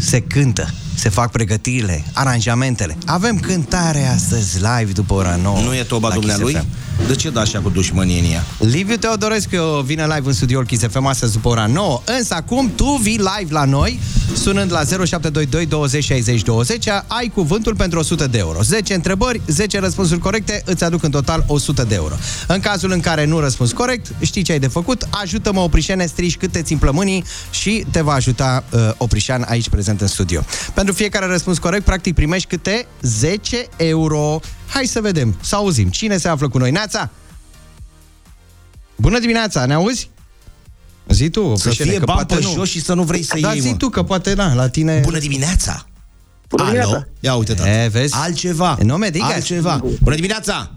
Se cântă, se fac pregătirile, aranjamentele. Avem cântare astăzi live după ora nouă. Nu e toba dumnealui? De ce da așa cu dușmănie în ea? Liviu Teodorescu vine live în studioul Kiss F M astăzi după ora nouă. Însă acum tu vii live la noi sunând la zero șapte doi doi douăzeci șaizeci douăzeci. Ai cuvântul pentru o sută de euro. zece întrebări, zece răspunsuri corecte îți aduc în total o sută de euro. În cazul în care nu răspunzi corect, știi ce ai de făcut. Ajută-mă, Oprișane, strigi cât te-ți împlă mâinii și te va ajuta uh, Oprișan aici prezent în studio. Pentru fiecare răspuns corect, practic primești câte zece euro. Hai să vedem, să auzim cine se află cu noi. Neața! Bună dimineața, ne auzi? Zi tu, Oprișene, să fie că bani poate nu. Și să nu vrei să da, iei, zi mă. Tu, că poate na, la tine... Bună dimineața! Bună dimineața! Alo? Ia uite, tata. E, vezi? Altceva! No me digas. Altceva! Bună dimineața!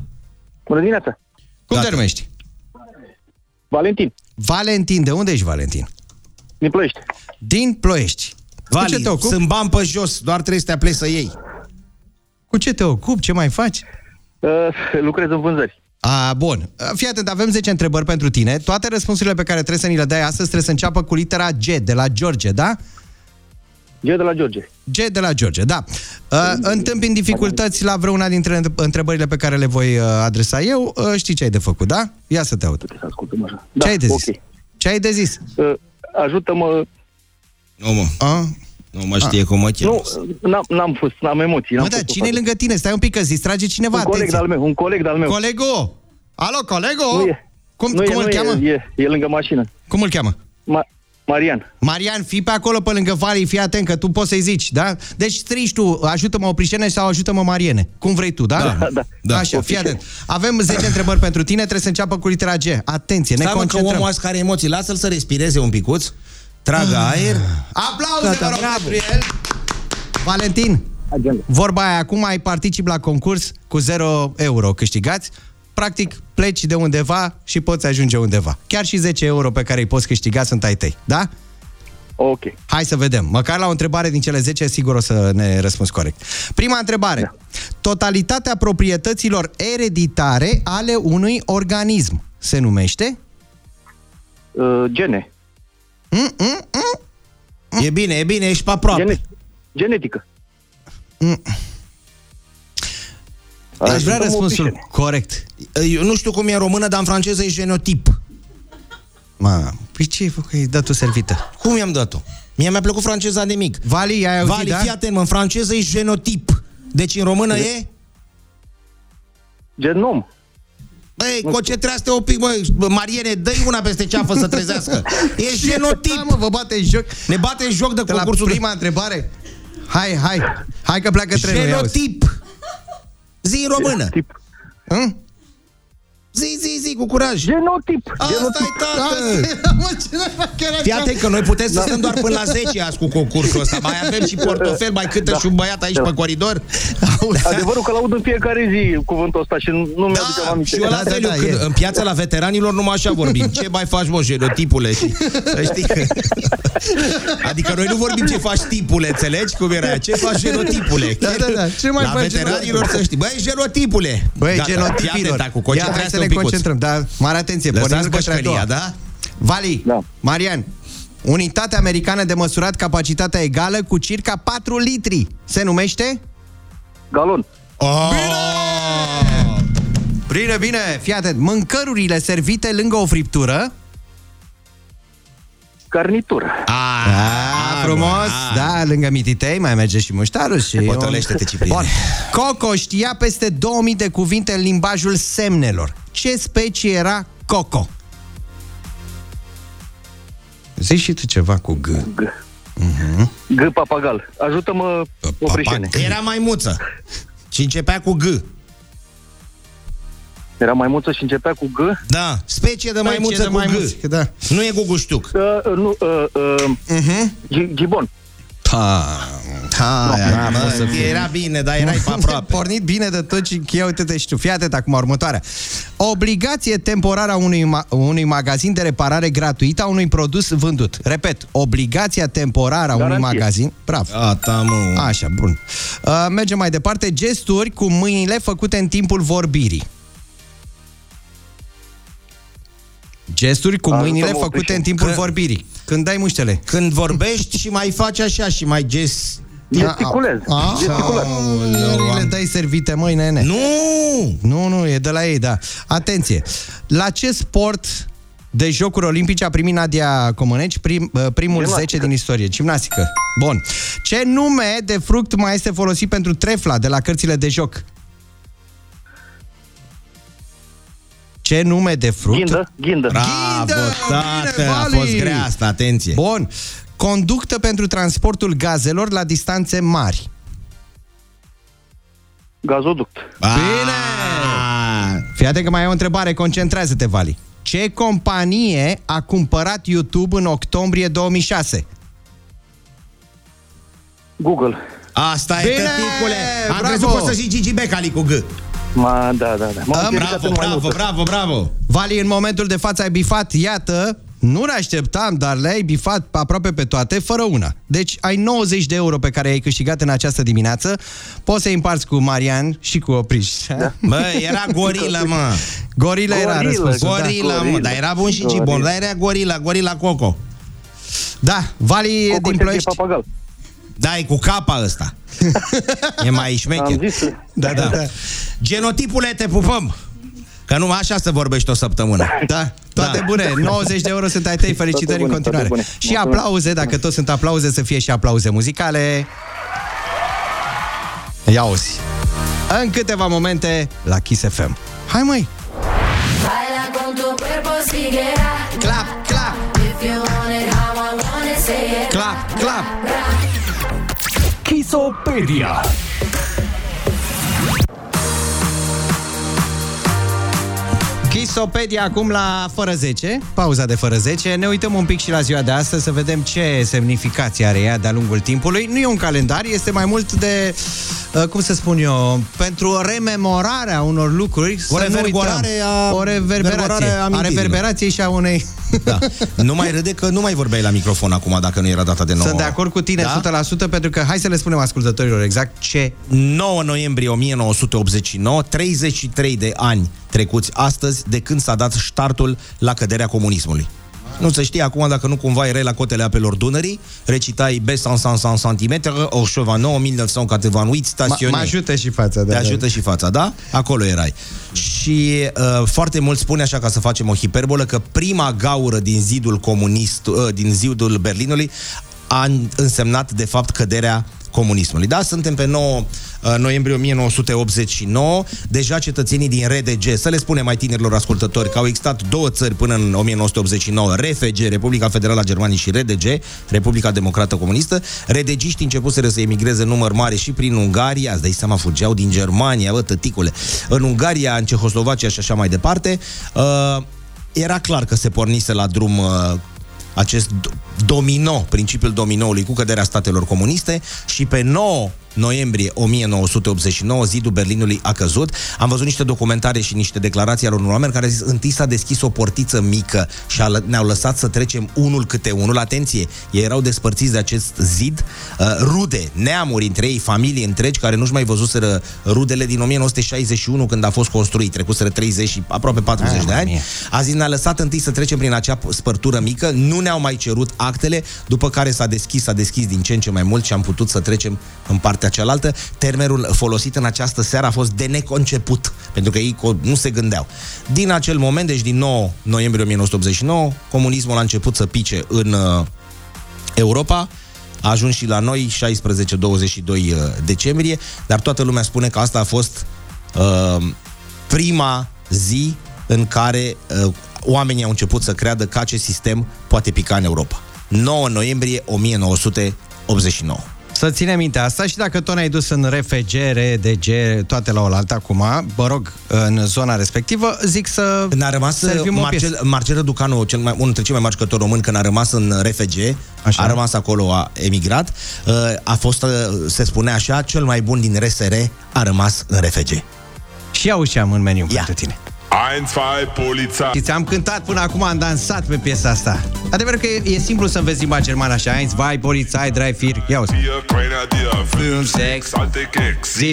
Bună dimineața! Cum da, te numești? Valentin. Valentin, de unde ești, Valentin? Din Ploiești. Din Ploiești. Vali, cu ce te ocupi? Sunt bani pe jos, doar trebuie să te apleci să iei. Cu ce te ocupi? Ce mai faci? Uh, lucrez în vânzări. A, bun. Fii atent, avem zece întrebări pentru tine. Toate răspunsurile pe care trebuie să ni le dai astăzi trebuie să înceapă cu litera G de la George, da? G de la George. G de la George, da. Uh, întâmpin dificultăți la vreuna dintre întrebările pe care le voi adresa eu. Uh, știi ce ai de făcut, da? Ia să te aud. Să ascultăm așa. Da, ce ai de zis? Okay. Ce ai de zis? Uh, ajută-mă... Nu mă. A? Nu mă știe A. cum mă cheamă. Nu, n-am, n-am fost, n-am emoții. N-am mă, dar cine-i lângă tine? Stai un pic că îți distrage cineva. Un coleg de-al meu, un coleg de-al meu. Colego! Alo, colego! Cum, cum e, îl cheamă? E, e, e lângă mașină. Cum îl cheamă? Ma- Marian. Marian, fii pe acolo, pe lângă Vali, fii atent, că tu poți să-i zici, da? Deci strici tu, ajută-mă Oprișene sau ajută-mă Mariene. Cum vrei tu, da? Da, da. da. Așa, Oprișen. Fii atent. Avem zece întrebări pentru tine, trebuie să înceapă cu litera G. Atenție, ne Stam concentrăm. Că omul azi care emoții, lasă-l să respireze un picuț. Tragă aer. Aplauze, vă rog, pentru el. Valentin, vorba aia, acum ai particip la concurs cu zero euro câștigați. Practic, pleci de undeva și poți ajunge undeva. Chiar și zece euro pe care îi poți câștiga sunt ai tăi, da? Ok. Hai să vedem. Măcar la o întrebare din cele zece, sigur o să ne răspunzi corect. Prima întrebare. Da. Totalitatea proprietăților ereditare ale unui organism se numește? Uh, gene. Mm, mm, mm, mm. E bine, e bine, ești pe aproape. Gene- genetică. Mm. Aș vrea răspunsul oprișene. Corect. Eu nu știu cum e în română, dar în franceză e genotip. Ma, păi ce ai făcut? Ai dat-o servită. Cum i-am dat-o? Mie mi-a plăcut franceza de mic. Vali, ai auzit, Vali, da? Fii atent, mă, în franceză e genotip. Deci în română e? e... Genom. Băi, concentrează-te un pic, măi, Mariene, dă-i una peste ceafă să trezească. E genotip. Da, mă, vă bate în joc. Ne bate în joc de, de concursul. La prima de... întrebare. Hai, hai. Hai că pleacă trenul. Genotip. Zi în română. Tip. Hm? Zi, zi, zi, cu curaj. Genotip. Asta-i, tată. Fii atent că noi putem să stăm doar până la zece azi cu concursul ăsta. Mai avem și portofel, mai cântă da. și un băiat aici da. pe coridor. Auzi, adevărul că l-aud în fiecare zi cuvântul ăsta și nu mi-a da, duce aminte. Și eu la fel, da, da, în piața la veteranilor numai așa vorbim. Ce mai faci, mă, genotipule? Și, să știi. Adică noi nu vorbim ce faci, tipule, înțelegi cum era aia? Ce faci, genotipule? Da, da, da. Ce mai la faci veteranilor să știi. Băi, genotipule. Băi, genotipilor. Ia, să ne concentrăm, dar mare atenție. Lăsați bășcălia, da? Vali, da. Marian, unitatea americană de măsurat capacitatea egală cu circa patru litri se numește? Galon. Oh! Bine! Bine, bine, fii atent. Mâncărurile servite lângă o friptură? Carnitură. Ah, ah, frumos, ah. Da, lângă mititei mai merge și muștarul și... Potolește-te, Ciprian. Bun. Coco știa peste două mii de cuvinte în limbajul semnelor. Ce specie era Coco? Zici și tu ceva cu G. G. Uh-huh. G, papagal. Ajută-mă, Oprișene. Era maimuță și începea cu G. Era maimuță și începea cu G? Da, specie de maimuță cu maimuță, G. Da. Nu e guguștuc. Uh, nu, uh, uh, uh-huh. Gibon. Ha, ha, no, mă, să era bine, dar erai pe aproape. Pornit bine de tot și ia uite-te și tu. Fii atent acum, următoarea. Obligație temporară a unui, ma- unui magazin de reparare gratuită a unui produs vândut. Repet, obligația temporară a unui magazin. Bravo. Ata, mă. Așa, bun. Uh, mergem mai departe. Gesturi cu mâinile făcute în timpul vorbirii. Gesturi cu mâinile făcute în timpul vorbirii. Când dai muștele. Când vorbești și mai faci așa și mai gest... Gesticulezi. Le dai servite, măi, nene. Nu! Nu, nu, e de la ei, da. Atenție. La ce sport de Jocuri Olimpice a primit Nadia Comăneci prim, primul zece din istorie? Gimnastică. Bun. Ce nume de fruct mai este folosit pentru trefla de la cărțile de joc? Ce nume de fruct? Ghindă, ghindă. Bravo, tată, a fost grea asta, atenție. Bun. Conductă pentru transportul gazelor la distanțe mari. Gazoduct. Bine! Fii atent că mai e o întrebare, concentrează-te, Vali. Ce companie a cumpărat YouTube în octombrie două mii șase? Google. Asta e, tăticule. Am crezut că o să zici Gigi Becali cu G. Ma, da, da, da. A, bravo, bravo, bravo, bravo. Vali, în momentul de față ai bifat, iată, Nu ne așteptam, dar le-ai bifat aproape pe toate, fără una. Deci ai nouăzeci de euro pe care ai câștigat în această dimineață. Poți să-i împarți cu Marian și cu Opriș. Da. Bă, era gorila, mă. Gorila, gorila era răspunsul. Gorila, da, mă. Dar era bun și Gibon. Dar era gorila, gorila Coco. Da, Vali Coco din Ploiești. Da, e cu capa ăsta. E mai șmecher. Da, da, da. Genotipule, te pupăm. Că nu așa să vorbești o săptămână. Da, toate da. Bune. nouăzeci de euro sunt ai tăi. Felicitări bune, în continuare. Și mulțumesc. Aplauze, dacă tot sunt aplauze, să fie și aplauze muzicale. Ia auzi. În câteva momente la Kiss F M. Hai, măi! Clap, clap! Clap, clap! Kissopedia. Kisopedia acum la fără zece, pauza de fără zece. Ne uităm un pic și la ziua de astăzi să vedem ce semnificație are ea de-a lungul timpului. Nu e un calendar, este mai mult de, cum să spun eu, pentru rememorarea unor lucruri. O reverberare a... O reverberație. A reverberației și a unei... Da. Nu mai râde că nu mai vorbeai la microfon acum dacă nu era data de nouă. Sunt de acord cu tine, da? o sută la sută, pentru că hai să le spunem ascultătorilor exact ce... nouă noiembrie o mie nouă sute optzeci și nouă, treizeci și trei de ani trecuți astăzi de când s-a dat startul la căderea comunismului. Nu se știe acum dacă nu cumva erai la cotele apelor Dunării, recitai B cinci sute centimetri, Orșovanou, mil neuf sute patruzeci și opt, stațiune. Mă ajută și fața, da. Te ajută și fața, da? Acolo erai. Și uh, foarte mult spune așa, ca să facem o hiperbolă, că prima gaură din zidul comunist, uh, din zidul Berlinului a însemnat de fapt căderea comunismului. Da, suntem pe nouă noiembrie o mie nouă sute optzeci și nouă, deja cetățenii din R D G, să le spunem mai tinerilor ascultători că au existat două țări până în o mie nouă sute optzeci și nouă, R F G, Republica Federală a Germaniei, și R D G, Republica Democrată Comunistă. RDG-știi începuseră să emigreze număr mare și prin Ungaria, îți dai seama, fugeau din Germania, bă, tăticule, în Ungaria, în Cehoslovacia și așa mai departe. Uh, era clar că se pornise la drum uh, acest domino, principiul dominoului cu căderea statelor comuniste și pe nouă noiembrie o mie nouă sute optzeci și nouă zidul Berlinului a căzut. Am văzut niște documentare și niște declarații ale unor oameni care zis, întâi s-a deschis o portiță mică și a, ne-au lăsat să trecem unul câte unul. Atenție, ei erau despărțiți de acest zid, uh, rude, neamuri între ei, familii întregi care nu-și mai văzuseră rudele din o mie nouă sute șaizeci și unu când a fost construit, trecuseră treizeci, aproape patruzeci a, de ani. A zis, ne-a lăsat întâi să trecem prin acea spărtură mică, nu ne-au mai cerut actele, după care s-a deschis, s-a deschis din ce în ce mai mult și am putut să trecem în partea cealaltă. Termenul folosit în această seară a fost de neconceput, pentru că ei nu se gândeau. Din acel moment, deci din nouă noiembrie o mie nouă sute optzeci și nouă, comunismul a început să pice în uh, Europa, a ajuns și la noi șaisprezece douăzeci și doi decembrie, dar toată lumea spune că asta a fost uh, prima zi în care uh, oamenii au început să creadă că acest sistem poate pica în Europa. nouă noiembrie o mie nouă sute optzeci și nouă. Să ținem minte asta și dacă tot ne-ai dus în R F G, R D G, toate la oaltă acum, vă rog, în zona respectivă, zic să... N-a rămas Marcel, Marcel Răducanu, cel mai, unul dintre cei mai mari jucători români, când a rămas în R F G, așa. A rămas acolo, a emigrat, a fost, se spune așa, cel mai bun din R S R a rămas în R F G. Și auzeam în meniu pentru tine. unu, doi, polița. Și ți-am cântat până acum, am dansat pe piesa asta. Adevărul că e, e simplu să înveți limba germană așa. unu, doi, polița, drei, vier. Ia uzi. cinci, șase, șapte,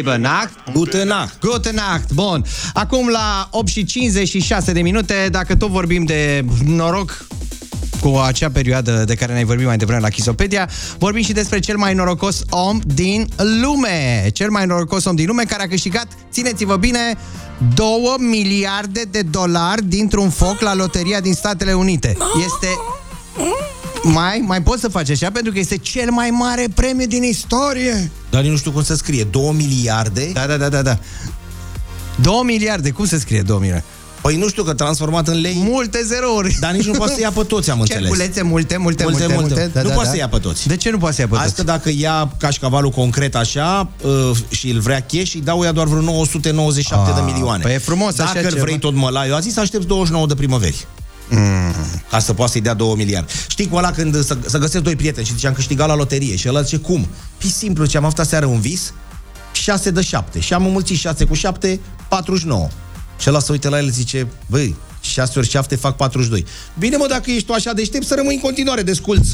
opt, nouă. Gute Nacht. Gute Nacht. Bun. Acum la opt și cincizeci și șase de minute, dacă tot vorbim de noroc cu acea perioadă de care ne-ai vorbit mai devreme la Kisopedia, vorbim și despre cel mai norocos om din lume. Cel mai norocos om din lume care a câștigat, țineți-vă bine, două miliarde de dolari dintr-un foc la loteria din Statele Unite. Este... Mai, mai poți să faci așa, pentru că este cel mai mare premiu din istorie. Dar nu știu cum se scrie. două miliarde? Da, da, da, da, da. două miliarde. Cum se scrie două miliarde? Păi nu știu, că transformat în lei... Multe zerouri. Dar nici nu poate să ia pe toți, am înțeles. Cerculețe, multe, multe, multe, multe. multe, multe. Da, nu da, poate da. Să ia pe toți. De ce nu poate să ia pe toți? Asta dacă ia cașcavalul concret așa și îl vrea cash, îi dau ea doar vreo nouă sute nouăzeci și șapte A, de milioane. Păi e frumos dacă așa. Dacă îl vrei ceva. Tot mălaiul, a zis să aștepți douăzeci și nouă de primăveri. Mm. Ca să poată să-i dea două miliarde. Știi cu ăla când să, să găsesc doi prieteni și zice, am câștigat la loterie. Și ăla zice, cum? Păi simplu, ce am avut aseară un vis, șase de șapte. Și am înmulțit șase cu șapte, patruzeci și nouă. Și ăla se uită la el și zice, băi, șase ori șapte fac patruzeci și doi. Bine, mă, dacă ești tu așa deștept, să rămâi în continuare desculț.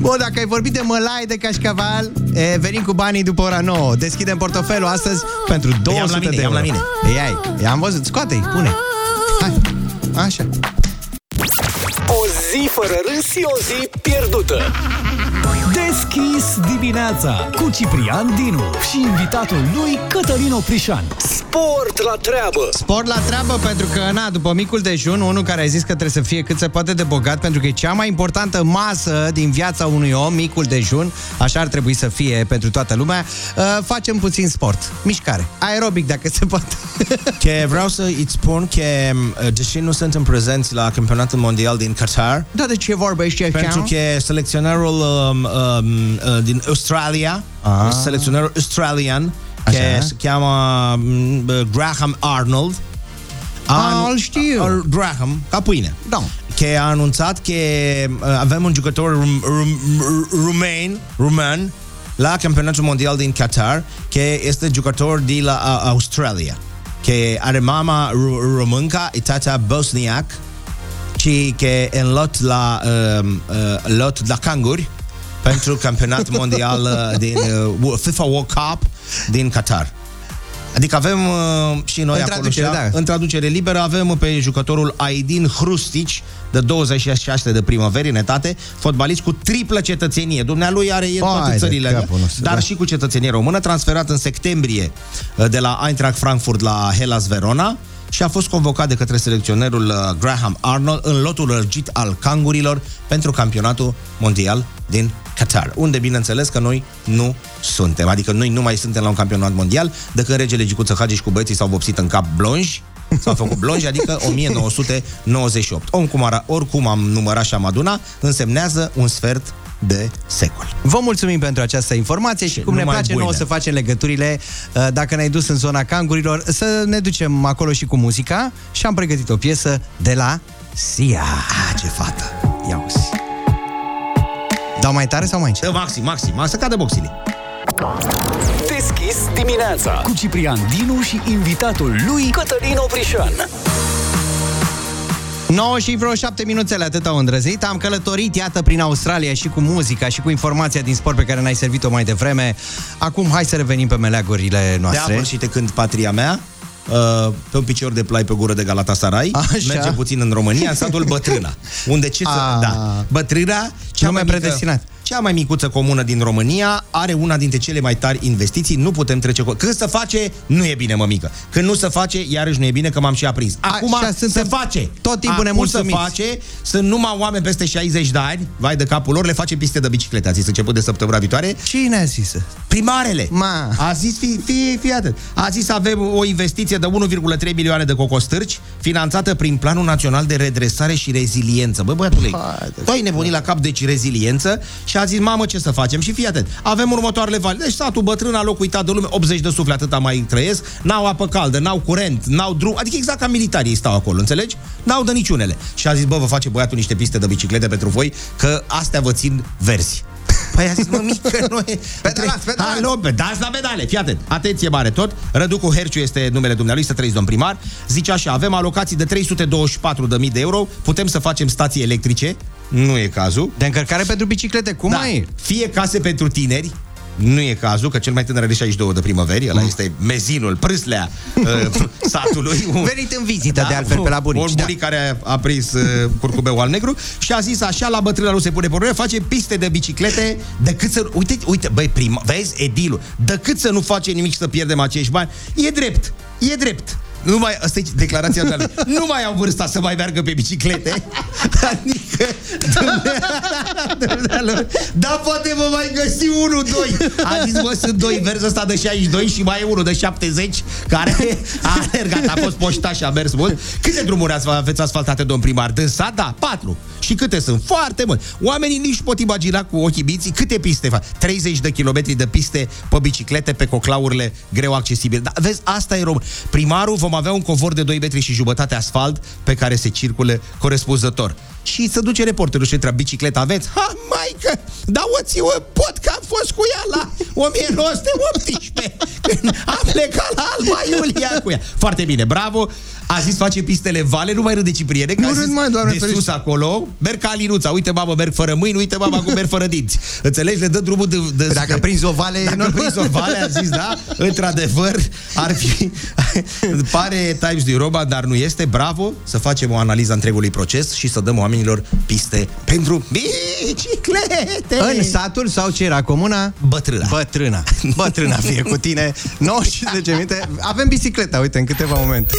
Bă, dacă ai vorbit de mălai de cașcaval, e, venim cu banii după ora nouă. Deschidem portofelul astăzi pentru două sute de euro. La mine, la mine. Ei, am văzut, scoate-i, pune. Hai, așa. O zi fără râs și o zi pierdută. Deschis dimineața cu Ciprian Dinu și invitatul lui Cătălin Oprișan. Sport la treabă. Sport la treabă pentru că, na, după micul dejun, unul care a zis că trebuie să fie cât se poate de bogat, pentru că e cea mai importantă masă din viața unui om, micul dejun, așa ar trebui să fie pentru toată lumea. Uh, facem puțin sport, mișcare, aerobic dacă se poate. Că vreau să îți spun că, deși nu suntem prezenți la campionatul mondial din Qatar. Da, de ce vorbești așa? Pentru că selecționerul um, um, din Australia, ah. selecționerul australian, așa, care se cheamă Graham Arnold. Ah, îl știu. Graham, ca pâine. Da. Care a anunțat că avem un jucător rum, rum, rumen, rumen la campionatul mondial din Qatar, care este jucător de la Australia, care are mama românca, tata bosniac, și că în lot la um, uh, lot la canguri pentru campionatul mondial din uh, FIFA World Cup din Qatar. Adică avem uh, și noi în acolo traducere, și, da. În traducere liberă avem pe jucătorul Aidin Hrustici, de douăzeci și șase de primăveri în etate, fotbalist cu triplă cetățenie. Dumnealui are el toate țările, capul, dar da. Și cu cetățenie română, transferat în septembrie de la Eintracht Frankfurt la Hellas Verona. Și a fost convocat de către selecționerul Graham Arnold în lotul răgit al cangurilor pentru campionatul mondial din Qatar, unde, bineînțeles, că noi nu suntem. Adică noi nu mai suntem la un campionat mondial, de când regele Gicuță Hagi și cu băieții s-au vopsit în cap blonji, s-au făcut blonji, adică o mie nouă sute nouăzeci și opt. Oricum, oricum am numărat și am adunat, însemnează un sfert de secol. Vă mulțumim pentru această informație și, și cum ne place nouă să facem legăturile, dacă ne-ai dus în zona cangurilor, să ne ducem acolo și cu muzica și am pregătit o piesă de la Sia. Ah, ce fată! Ia uzi! Dau mai tare sau mai încet? Maxim, maxim, să cadă boxile! Deschis dimineața cu Ciprian Dinu și invitatul lui Cătălin Oprișan. nouă și vreo șapte minuțele, atât au îndrăzit. Am călătorit, iată, prin Australia și cu muzica și cu informația din sport pe care n-ai servit-o mai devreme. Acum hai să revenim pe meleagurile noastre. De apă și te cânt patria mea, pe un picior de plai pe gură de Galatasaray. Așa. Merge puțin în România, în satul Bătrâna. Unde ce să... Da. Bătrâna, cea mai, mică, cea mai micuță comună din România, are una dintre cele mai tari investiții. Nu putem trece cu... Când se face, nu e bine, mămică. Când nu se face, iarăși nu e bine, că m-am și aprins. Acum a, se face. Tot timpul ne mulțumiți. Acum se face. Sunt numai oameni peste șaizeci de ani, vai de capul lor, le face piste de biciclete. A zis început de săptămâna viitoare. Cine a zis? Primarele. Ma. A zis, fi, fi, fi atât. A zis, avem o investiție de unu virgulă trei milioane de cocostârci, finanțată prin Planul Național de Redresare și Reziliență. Bă, băiatule, tu ai nebunit la cap, deci reziliență, și a zis, mamă, ce să facem? Și fii atent, avem următoarele vali. Deci satul Bătrâna, loc uitat de lume, optzeci de sufle, atâta mai trăiesc, n-au apă caldă, n-au curent, n-au drum, adică exact ca militarii stau acolo, înțelegi? N-au de niciunele. Și a zis, bă, vă face băiatul niște piste de biciclete pentru voi, că astea vă țin verzi. Păi a zis, mă, mică, noi... Pedalați, pedalați! Alo, dați la pedale! Fii atent! Atenție mare tot! Răducu Herciu este numele dumnealui, să trăiți, domn primar. Zice așa, avem alocații de trei sute douăzeci și patru de mii de euro, putem să facem stații electrice, nu e cazul. De încărcare pentru biciclete, cum da. mai e? Fie case pentru tineri, nu e cazul, că cel mai tânăr are șaizeci și doi de primăveri, ăla mm. este mezinul, prâslea uh, satului. Venit în vizită, da, de altfel, pe la bunici. Un bunic da. care a, a prins uh, curcubeu al negru și a zis așa, la Bătrâna nu se pune probleme, face piste de biciclete, decât să... Uite, uite, băi, prima, vezi, edilul, decât să nu face nimic și să pierdem acești bani, e drept, e drept. Nu mai, asta e declarația de ale. Nu mai au vârsta să mai meargă pe biciclete. Adică dumnealor, da, poate vă mai găsi unul, doi. A zis, mă, sunt doi verzi, ăsta de șaizeci și doi și mai e unul de șaptezeci care a alergat, a fost poștaș și a mers mult. Câte drumuri aveți asfaltate, domn primar? Din sat? Da, patru. Și câte sunt? Foarte mult. Oamenii nici pot imagina cu ochii miții câte piste fac. treizeci de kilometri de piste pe biciclete, pe coclaurile greu accesibile. Dar vezi, asta e român. Primarul, vom avea un covor de doi metri și jumătate asfalt pe care se circule corespunzător. Și se duce reporterul și întreabă, bicicletă aveți? Ha, maică, da, o țiu, pot că am fost cu ea la o mie nouă sute optsprezece, când am plecat la Alba Iulia cu ea. Foarte bine, bravo! A zis face pistele vale, nu mai râde Cipriene, că nu a zis mai, doar de sus ferici. Acolo, merg ca Alinuța, uite mamă, merg fără mâini, uite mamă, acum merg fără dinți. Înțelegi? Le dă drumul de... de dacă spre... prinzi o vale... Dacă nu... prinzi o vale, a zis, da, într-adevăr, ar fi... Pare Times New Roman, dar nu este, bravo, să facem o analiză întregului proces și să dăm oamenilor piste pentru biciclete. În satul sau ce era, comuna? Bătrâna. Bătrâna. Bătrâna fie cu tine. nouă și zece minute. Avem bicicleta, uite, în câteva momente.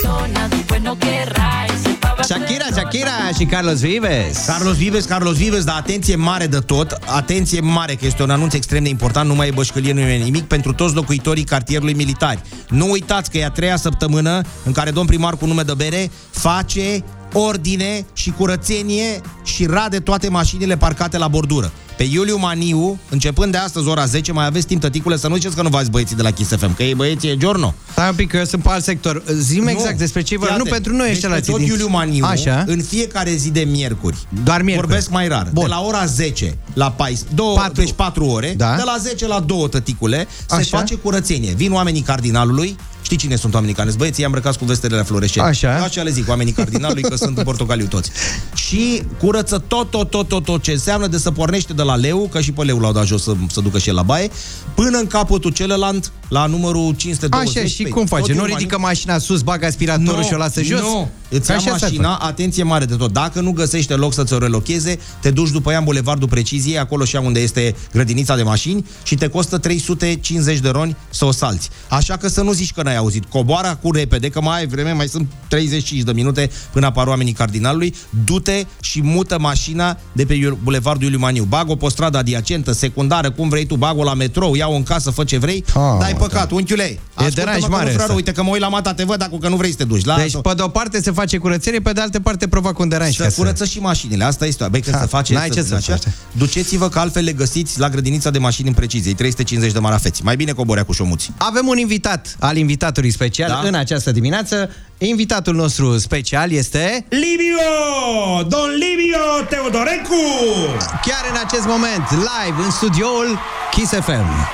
Shakira, Shakira și Carlos Vives. Carlos Vives, Carlos Vives, dar atenție mare de tot, atenție mare, că este un anunț extrem de important, nu mai e bășcălie, nu e nimic, pentru toți locuitorii cartierului Militari. Nu uitați că e a treia săptămână în care domn primar cu nume de bere face ordine și curățenie și rade toate mașinile parcate la bordură. Pe Iuliu Maniu, începând de astăzi ora zece, mai aveți timp, tăticule, să nu ziceți că nu v-ați băieții de la Kiss F M, că ei băieții e giorno. Stai un pic, că eu sunt pe alt sector. Zi-mi exact despre ce vorba. Nu, pentru noi ești la țin. Tot Iuliu Maniu, așa, în fiecare zi de miercuri. Doar miercuri. Vorbesc mai rar. Bun. De la ora zece la paisprezece, douăzeci și patru ore, da? De la zece la două, tăticule, se așa face curățenie. Vin oamenii cardinalului. Știi cine sunt oamenii cardinali? Băieții îmbrăcați cu vestele la Floreșeni. Așa. Așa le zic, oamenii cardinalului, că sunt în portocaliu toți. Și curăță tot, tot, tot, tot, tot ce înseamnă de să pornește de la leu, că și pe leu l-au dat jos să, să ducă și el la baie, până în capătul celălalt, la numărul cinci sute douăzeci. Așa, și cum face? Nu ridică mașina sus, bagă aspiratorul no, și o lasă jos? Nu, no. Îți ia mașina, atenție mare de tot. Dacă nu găsește loc să-ți o relocheze, te duci după ea în bulevardul Preciziei, acolo și unde este grădinița de mașini, și te costă trei sute cincizeci de roni să o salți. Așa că să nu zici că n-ai auzit. Coboară cu repede, că mai ai vreme, mai sunt treizeci și cinci de minute până apar oamenii cardinalului. Du-te și mută mașina de pe bulevardul Iuliu Maniu. Bag-o pe o stradă adiacentă, secundară, cum vrei tu, bag-o la metrou, ia-o în casă, fă ce vrei. Oh, dai păcat, da. Unchiule. E deranj mare. Frate, uite că mă uit la mata, te văd, dacă că nu vrei să te duci. La deci pe de o parte se face curățenie, pe de altă parte provoacă un deranj. Să curăță și mașinile. Asta este. Băi, că ha, se face. N-ai ce să faci. Duceți-vă că altfel le găsiți la grădinița de mașini în Preciziei, trei sute cincizeci de marafeți. Mai bine coborea cu șomuți. Avem un invitat, al invitatului special, da, în această dimineață. Invitatul nostru special este... Liviu! Don Liviu Teodorescu! Chiar în acest moment, live în studioul Kiss F M.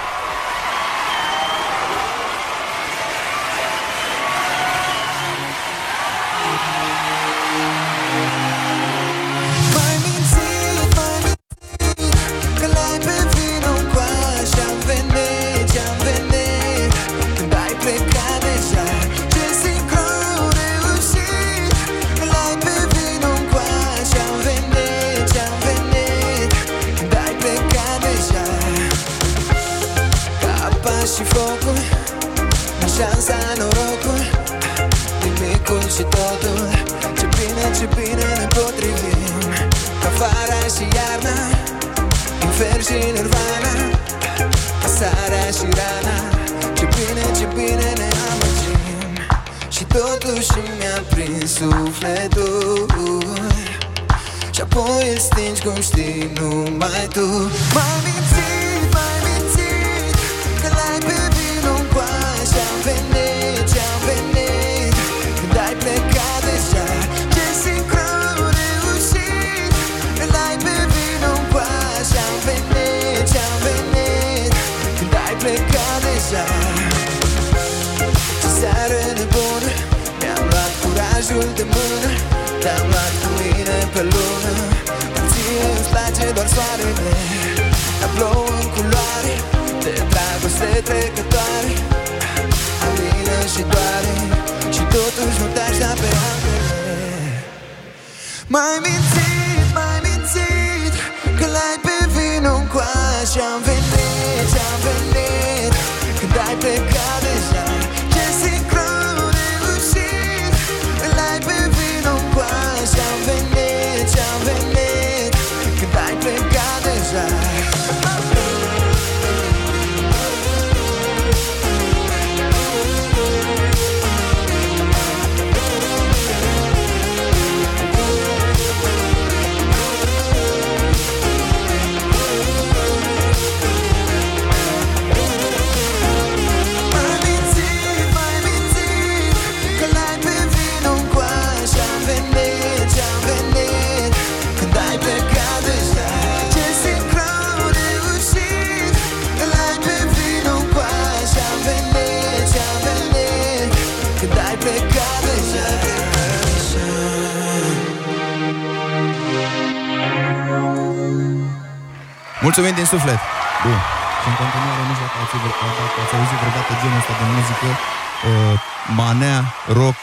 Mulțumim din suflet. Bun. Și în continuare, nu știu dacă ați auzit vreodată genul ăsta de muzică, uh, manea, rock,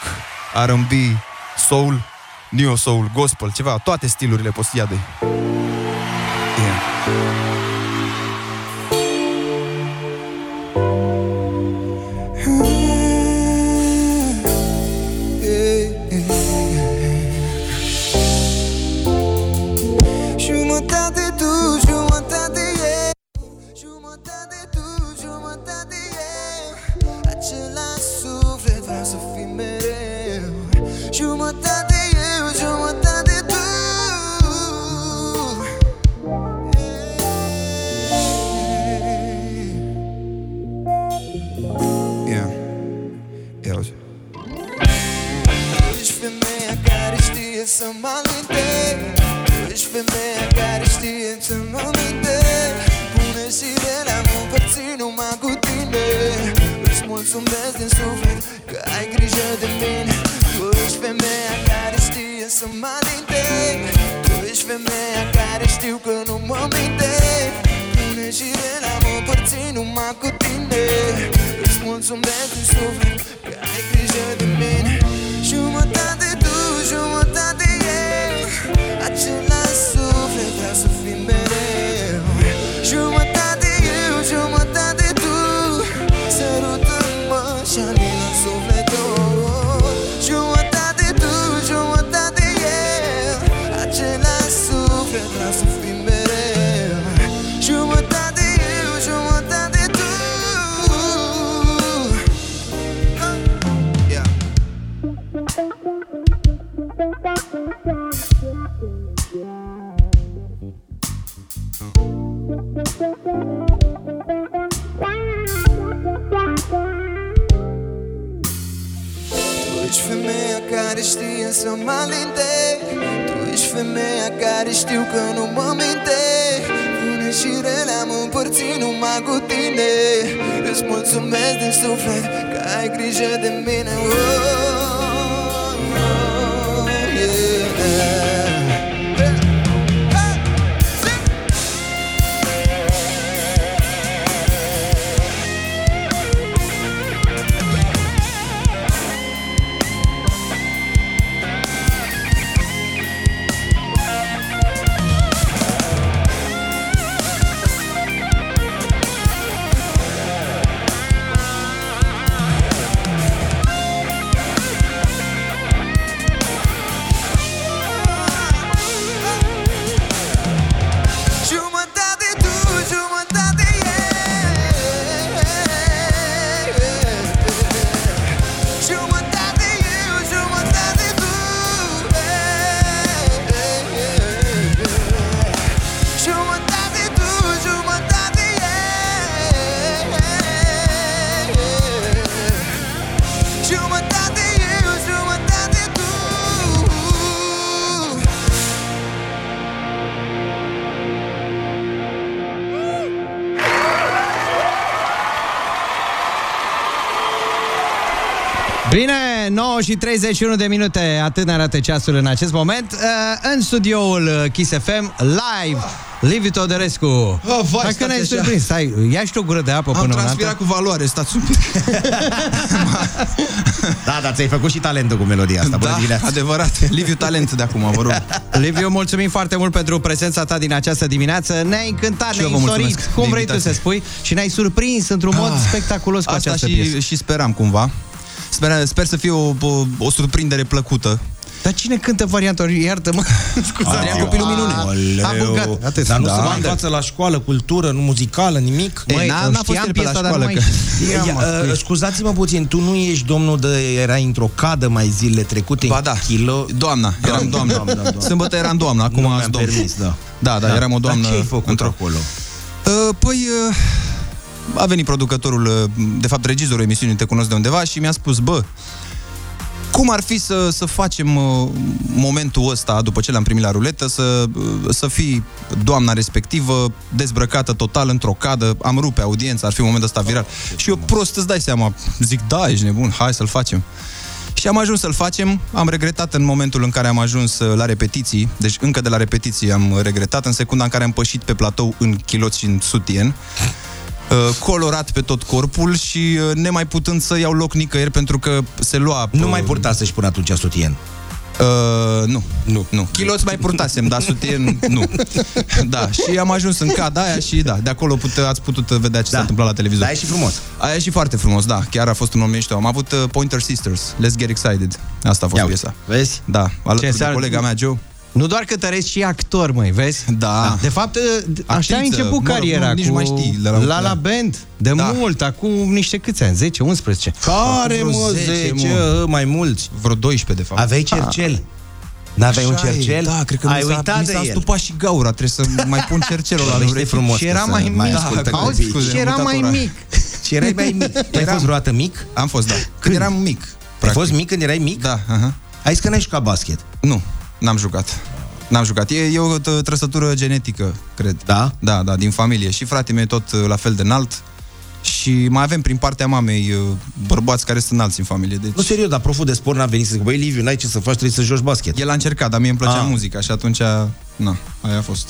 R and B, soul, neo soul, gospel, ceva, toate stilurile posiade. Yeah. nouă și treizeci și unu de minute, atât ne arată ceasul în acest moment. În studioul Kiss F M, live, Liviu Teodorescu. Oh, vai, hai că ne-ai surprins, stai, ia și tu o gură de apă. Am până transpirat una cu valoare, stați un pic. Da, dar ți-ai făcut și talentul cu melodia asta. Da, adevărat, Liviu talent de acum, vă rog. Liviu, mulțumim foarte mult pentru prezența ta din această dimineață. Ne-ai încântat, ne-ai însorit, cum vrei tu să spui. Și ne-ai surprins într-un ah, mod spectaculos cu asta această și, piesă. Și speram cumva. Sper, sper să fie o, o, o surprindere plăcută. Dar cine cântă varianta? Iartă-mă, scuzați, copilul minune. A bucat. Atât. Dar nu da. se mai învață la școală, cultură, nu muzicală, nimic? Ei, măi, n-a, n-a fost el pe la școală. Mai... Că... Ia, Ia, mă, uh, scuzați-mă puțin, tu nu ești domnul de... Era într-o cadă mai zilele trecute? Ba da, kilo... doamna, eram doamna. doamna, doamna. Sâmbătă eram doamna, acum nu azi domn. Permis, da. Da, da, da, eram o doamnă. Dar ce ai făcut acolo? Uh, păi... Uh... A venit producătorul, de fapt regizorul emisiunii Te Cunosc de Undeva și mi-a spus: bă, cum ar fi să, să facem uh, momentul ăsta, după ce l-am primit la ruletă, să, uh, să fii doamna respectivă dezbrăcată total într-o cadă, am rupe audiența, ar fi momentul ăsta viral. Oh, și eu prost, îți dai seama, zic, da, ești nebun, hai să-l facem. Și am ajuns să-l facem. Am regretat în momentul în care am ajuns la repetiții. Deci încă de la repetiții am regretat. În secunda în care am pășit pe platou în chiloți și în sutien, colorat pe tot corpul și nemai putând să iau loc nicăieri, pentru că se lua... Nu mai purtase și până atunci sutien. Uh, nu, nu, nu. Chiloți mai purtasem, dar sutien nu. Da, și am ajuns în cada aia și da, de acolo pute, ați putut vedea ce da. s-a întâmplat la televizor. Da, aia e și frumos. Aia e și foarte frumos, da. Chiar a fost un om mișto. Am avut uh, Pointer Sisters, Let's Get Excited. Asta a fost Ia piesa. Vezi? Da, alături de colega mea, Joe. Nu doar cântărești, și actor, măi, vezi? Da. da. De fapt, actriță, așa a început mă, cariera nu, cu mai știi, la, la, la Band. De da. mult, acum niște câți ani? zece, unsprezece Care, mă, zece, mai mulți. Vreo doisprezece, de fapt. Aveai cercel. N-aveai un cercel? Da, cred că ai mi s-a, mi s-a stupat și gaura. Trebuie să mai pun cercelul la urechi. Frumos. Și era mai mic. Mai da, auzi, scuze, și era mai mic. Și erai mai mic. Ai fost vreodată mic? Am fost, da. Când eram mic. Ai fost mic când erai mic? Da. Ai scănești ca basket. Nu. N-am jucat. N-am jucat. E, e o trăsătură genetică, cred. Da? Da, da, din familie. Și fratele meu tot la fel de înalt. Și mai avem prin partea mamei bărbați care sunt înalți în familie. Deci... Nu, serios, dar proful de sport n-a venit să zic, băi, Liviu, n-ai ce să faci, trebuie să joci basket. El a încercat, dar mie îmi plăcea a. muzica și atunci, na, aia a fost.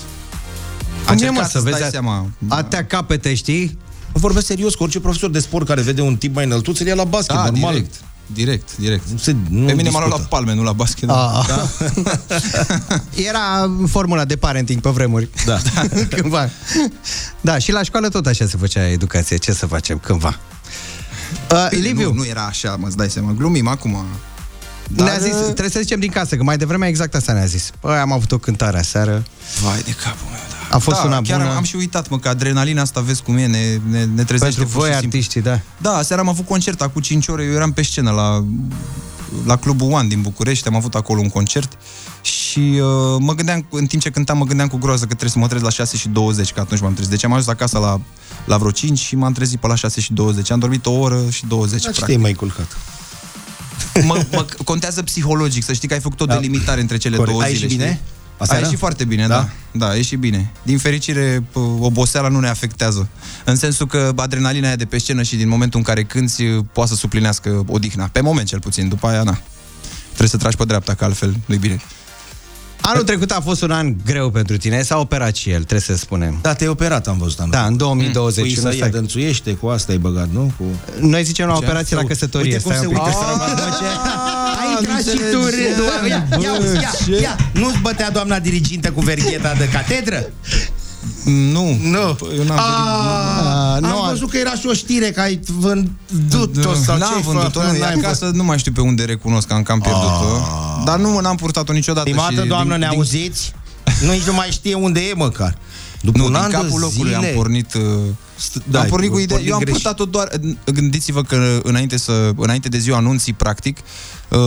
A încercat să vezi seama. Atea capete, știi? Vorbesc serios, cu orice profesor de sport care vede un tip mai înăltuț, îl ia la basket, da, normal. Direct. Direct, direct. Se, nu Pe mine m-a luat la palme, nu la basket. Da. Era formula de parenting pe vremuri. Da. Cândva. Da, și la școală tot așa se făcea educație. Ce să facem, cândva. Uh, Bine, Liviu. Nu, nu era așa, mă, îți dai seama. Glumim acum. Dar... Ne-a zis, trebuie să zicem din casă, că mai devreme exact asta ne-a zis. Păi, am avut o cântare aseară. Vai de capul meu, da. A fost da, una bună. Chiar am și uitat, mă, că adrenalina asta, vezi cum e, ne, ne, ne trezește. Pentru voi, artiștii, da. Da, aseară am avut concert, acum cinci ore, eu eram pe scenă la, la Clubul One din București, am avut acolo un concert și uh, mă gândeam, în timp ce cântam, mă gândeam cu groază că trebuie să mă trez la șase și douăzeci, că atunci m-am trezit. Deci am ajuns acasă la, la vreo cinci și m-am trezit pe la șase și douăzeci. Am dormit o oră și douăzeci, da, practic. Te-ai mai culcat. Mă, mă, contează psihologic, să știi că ai făcut o da. delimitare între cele Corect. două zile. Ai ieșit bine? Ai ieșit foarte bine, da. Da, da, ieșit bine. Din fericire, oboseala nu ne afectează. În sensul că adrenalina aia de pe scenă și din momentul în care cânti, poate să suplinească odihna. Pe moment, cel puțin. După aia, na. Trebuie să tragi pe dreapta, că altfel nu-i bine. Anul trecut a fost un an greu pentru tine. S-a operat și el, trebuie să spunem. Da, te-ai operat, am văzut anul. Da, în două mii douăzeci. Mm. Cu Isaia dănțuiește, cu asta ai băgat, nu? Cu... Noi zicem la operație la căsătorie. Uite cum se uită. Ai intrat și tu, Redu. Ia, ia, nu-ți bătea doamna dirigintă cu vergheta de catedră? Nu. Nu. Am văzut că era și o știre că ai vândut-o sau ce-ai făcut. Nu mai știu pe unde, recunosc că am cam pierdut-o. Dar nu, n-am purtat-o niciodată. Stimată doamnă, ne auziți? Nici nu mai știe unde e măcar. După nu, din capul locului am pornit, da, am pornit cu ideea. Eu am purtat-o doar, gândiți-vă că înainte, să, înainte de ziua anunții, practic, uh,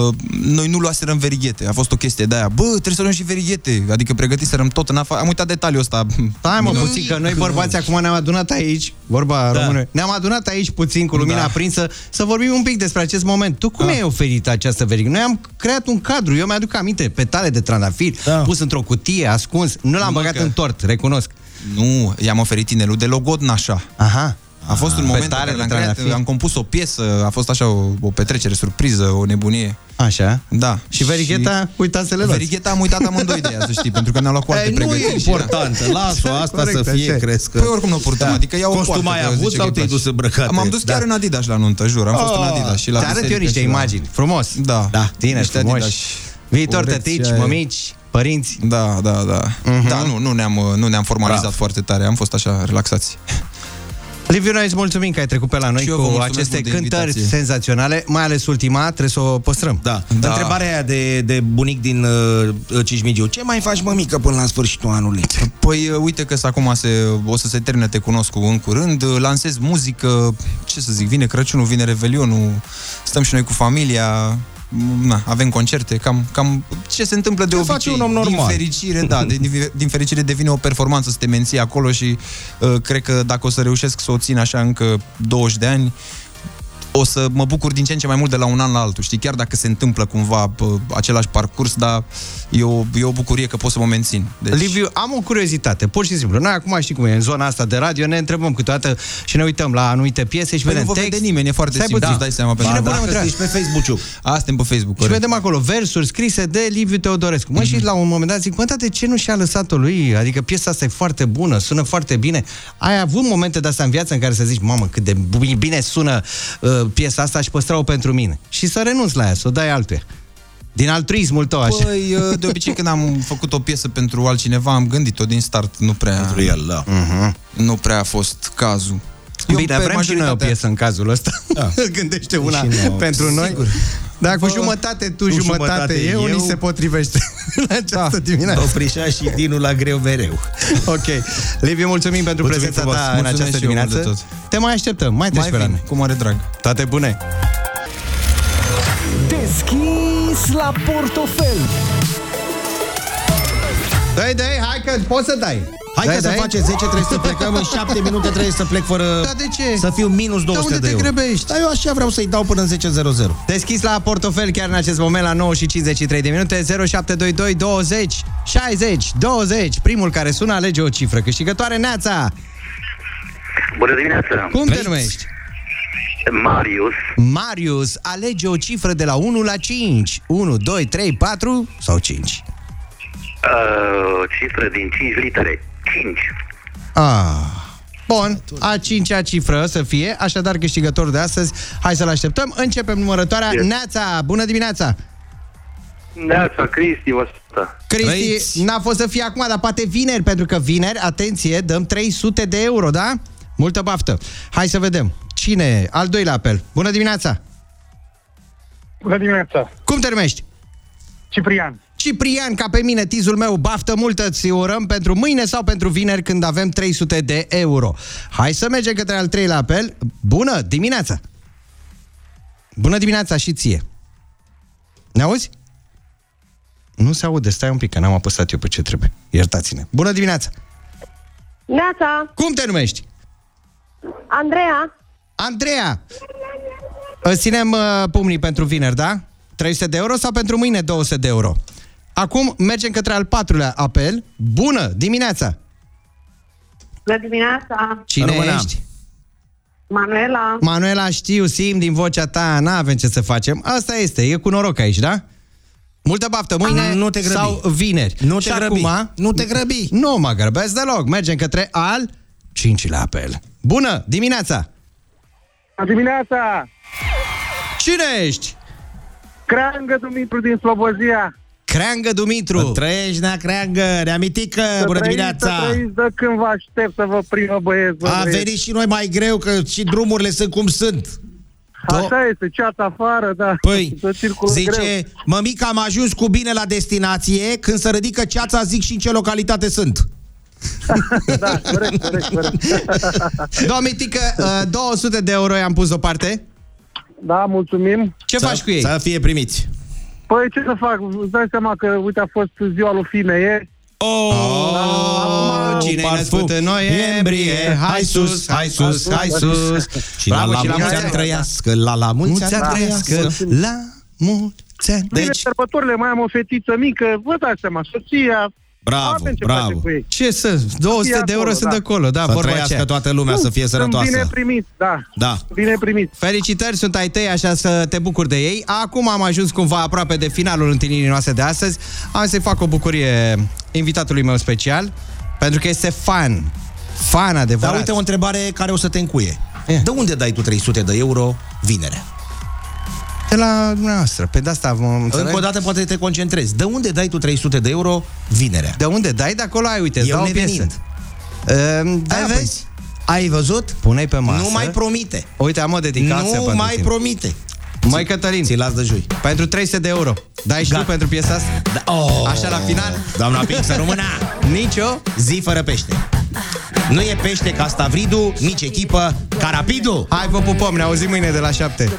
noi nu luaserăm verighete. A fost o chestie de aia. Bă, trebuie să luăm și verighete. Adică pregătiserăm tot în afară. Am uitat detaliul ăsta. Stai, mă, puțin, că noi bărbați acum ne-am adunat aici, vorba da. română, ne-am adunat aici puțin cu lumina da. aprinsă să vorbim un pic despre acest moment. Tu cum da. ai oferit această verighetă? Noi am creat un cadru. Eu mi-aduc aminte, petale de trandafir, da. pus într-o cutie, ascuns. Nu l-am băgat că... în tort, recunosc. Nu, i-am oferit inelul de logodnă așa. Aha. A fost un moment în care am, creat, am compus o piesă, a fost așa o, o petrecere, surpriză, o nebunie. Așa? Da. Și verigheta, uitați să le luați. Verigheta am uitat amândoi de ea, să știi, pentru că ne-am luat cu alte pregătiri. Nu e importantă, lasă asta corect, să fie, crezi că... Păi oricum nu o purtăm, da. adică iau o poartă. Costum ai avut sau te-ai dus îmbrăcate? M-am dus da. chiar în Adidas la nuntă, jur, am oh. fost în Adidas și la... Te arăt eu niște imagini, frumos. Da. Da, tine, frumoși. Viitor tătici, mămici. Părinți? Da, da, da. Uh-huh. Da, nu, nu ne-am, nu ne-am formalizat Braf. foarte tare, am fost așa relaxați. Liviu, noi îți mulțumim că ai trecut pe la noi cu aceste cântări senzaționale, mai ales ultima, trebuie să o păstrăm. Da. da. Întrebarea aia de, de bunic din uh, Cismigiu, ce mai faci, mămică, până la sfârșitul anului? Păi, uite că acum se, o să se termine Te Cunosc cu în curând, lansez muzică, ce să zic, vine Crăciunul, vine Revelionul, stăm și noi cu familia... Na, avem concerte, cam, cam ce se întâmplă de obicei. Face un om normal. Din fericire, da, din, din fericire devine o performanță să te menții acolo și uh, cred că dacă o să reușesc să o țin așa încă douăzeci de ani, o să mă bucur din ce în ce mai mult de la un an la altul, știi? Chiar dacă se întâmplă cumva același parcurs, dar e o, e o bucurie că pot să mă mențin. Deci... Liviu, am o curiozitate, pur și simplu. Noi acum știi cum e, în zona asta de radio, ne întrebăm câteodată și ne uităm la anumite piese și păi vedem text. Nu vă vede nimeni, e foarte Stai simplu, da. Îți dai seama pe mine. Dacă ești pe Facebook-ul. Asta e pe Facebook. Și vedem acolo versuri scrise de Liviu Teodorescu. Mă, mm-hmm. și la un moment dat zic, mă, de ce nu și-a lăsat-o lui? Adică piesa asta e foarte bună, sună foarte bine. Ai avut momente de-astea în viață în care să zici, mamă, cât de bine sună uh, piesa asta și păstra-o pentru mine. Și să renunți la ea, să o dai altuia. Din altruismul tău, așa. Păi, de obicei, când am făcut o piesă pentru altcineva, am gândit-o din start, nu prea... Pentru el, da. Uh-huh. Nu prea a fost cazul. Bine, dar vrem majoritatea... și noi o piesă în cazul ăsta. Da. Gândește una pentru noi. Sigur. Dacă cu jumătate tu, jumătate, jumătate eu, eu... ni se potrivește la această da. dimineață. Oprișa și Dinu la greu mereu. Ok. Liviu, mulțumim pentru mulțumim prezența ta mulțumim în această dimineață. Te mai așteptăm, mai te sperăm. Cu mare drag. Toate bune! Deschis la portofel. Dai, dai, hai că poți să dai. Hai dai, că dai. Să face zece, trebuie să plecăm. În șapte minute trebuie să plec fără... Da, de ce? Să fiu minus două sute de euro. Da, unde te grăbești? Dar eu așa vreau să-i dau până în zece zero zero. Deschis la portofel chiar în acest moment la nouă și cincizeci și trei de minute. Zero șapte doi doi douăzeci șaizeci douăzeci. Primul care sună alege o cifră câștigătoare. Neața! Bună dimineața! Cum te numești? Marius. Marius, alege o cifră de la unu la cinci. unu, doi, trei, patru sau cinci? Uh, cifră din cinci litere. cinci. Ah. Bun, a cincea cifră să fie, așadar câștigătorul de astăzi. Hai să-l așteptăm. Începem numărătoarea. Yes. Neața, bună dimineața. Neața, Cristi, vă ascultă. Cristi, n-a fost să fie acum, dar poate vineri, pentru că vineri, atenție, dăm trei sute de euro, da? Multă baftă. Hai să vedem. Cine? Al doilea apel. Bună dimineața. Bună dimineața. Cum te numești? Ciprian. Ciprian, ca pe mine, tizul meu, baftă multă, ți urăm pentru mâine sau pentru vineri când avem trei sute de euro. Hai să mergem către al treilea apel. Bună dimineața! Bună dimineața și ție! Ne auzi? Nu se aude, stai un pic, că n-am apăsat eu pe ce trebuie. Iertați-ne. Bună dimineața! Neața! Cum te numești? Andreea. Andreea! Îți ținem uh, pumnii pentru vineri, da? trei sute de euro sau pentru mâine două sute de euro? Acum mergem către al patrulea apel. Bună dimineața! Bună dimineața! Cine Româna. Ești? Manuela. Manuela, știu, simt din vocea ta, n-avem ce să facem. Asta este, e cu noroc aici, da? Multă baftă, mâine nu te grăbi. Sau vineri. Nu te grăbi. Acum, nu te grăbi. Nu mă grăbesc deloc. Mergem către al cincilea apel. Bună dimineața! Bună dimineața! Cine ești? Creangă Dumitru din Slobozia. Creangă Dumitru. Să trăiești, na, Creangă, neamitică, bună dimineața. Să trăiești, de când vă aștept să vă primă, băieți. A venit și noi mai greu, că și drumurile sunt cum sunt. Așa este, ceața afară, da. Păi, zice, mămica, am ajuns cu bine la destinație, când se ridică ceața, zic și în ce localitate sunt. Da, corect, corect, corect. Domitică, două sute de euro i-am pus deoparte. Da, mulțumim. Ce faci cu ei? Să fie primiți. Păi ce să fac? Îți dai seama că, uite, a fost ziua lui Fine. Oh, oh, cine e născut în noiembrie? Hai sus, hai sus, hai sus. Și la la mulți ani trăiască, la la mulți ani trăiască, la mulți ani. Bine, sărbătorile, mai am o fetiță mică, vă dați seama, soția... Bravo, ce bravo. Ce să, două sute de euro acolo, sunt da. Acolo, da, să vorba aceea. Toată lumea nu, să fie sărătoasă. Sunt bine primit, da. Da. Bine primit. Felicitări, sunt ai tăi, așa să te bucuri de ei. Acum am ajuns cumva aproape de finalul întâlnirii noastre de astăzi. Am să-i fac o bucurie invitatului meu special, pentru că este fan. Fan adevărat. Dar uite o întrebare care o să te încuie. Yeah. De unde dai tu trei sute de euro vinere? De la noastră, pe de-asta vom înțeleg. Încă o dată poate te concentrezi. De unde dai tu trei sute de euro vinerea? De unde dai? De acolo ai, uite, îți dau o piesă. Uh, da, ai, vezi? Ai văzut? Pune-i pe masă. Nu mai promite. Uite, am o dedicație pentru tine. Nu mai promite. Mai Cătălin, ți-l las de joi. Pentru trei sute de euro. Dai și tu pentru piesa asta? Da. Oh. Așa la final. Doamna Pixă Româna. Nicio zi fără pește. Nu e pește Castavridu, nici echipă Carapidu. Hai vă pupăm, ne auzim mâine de la șapte.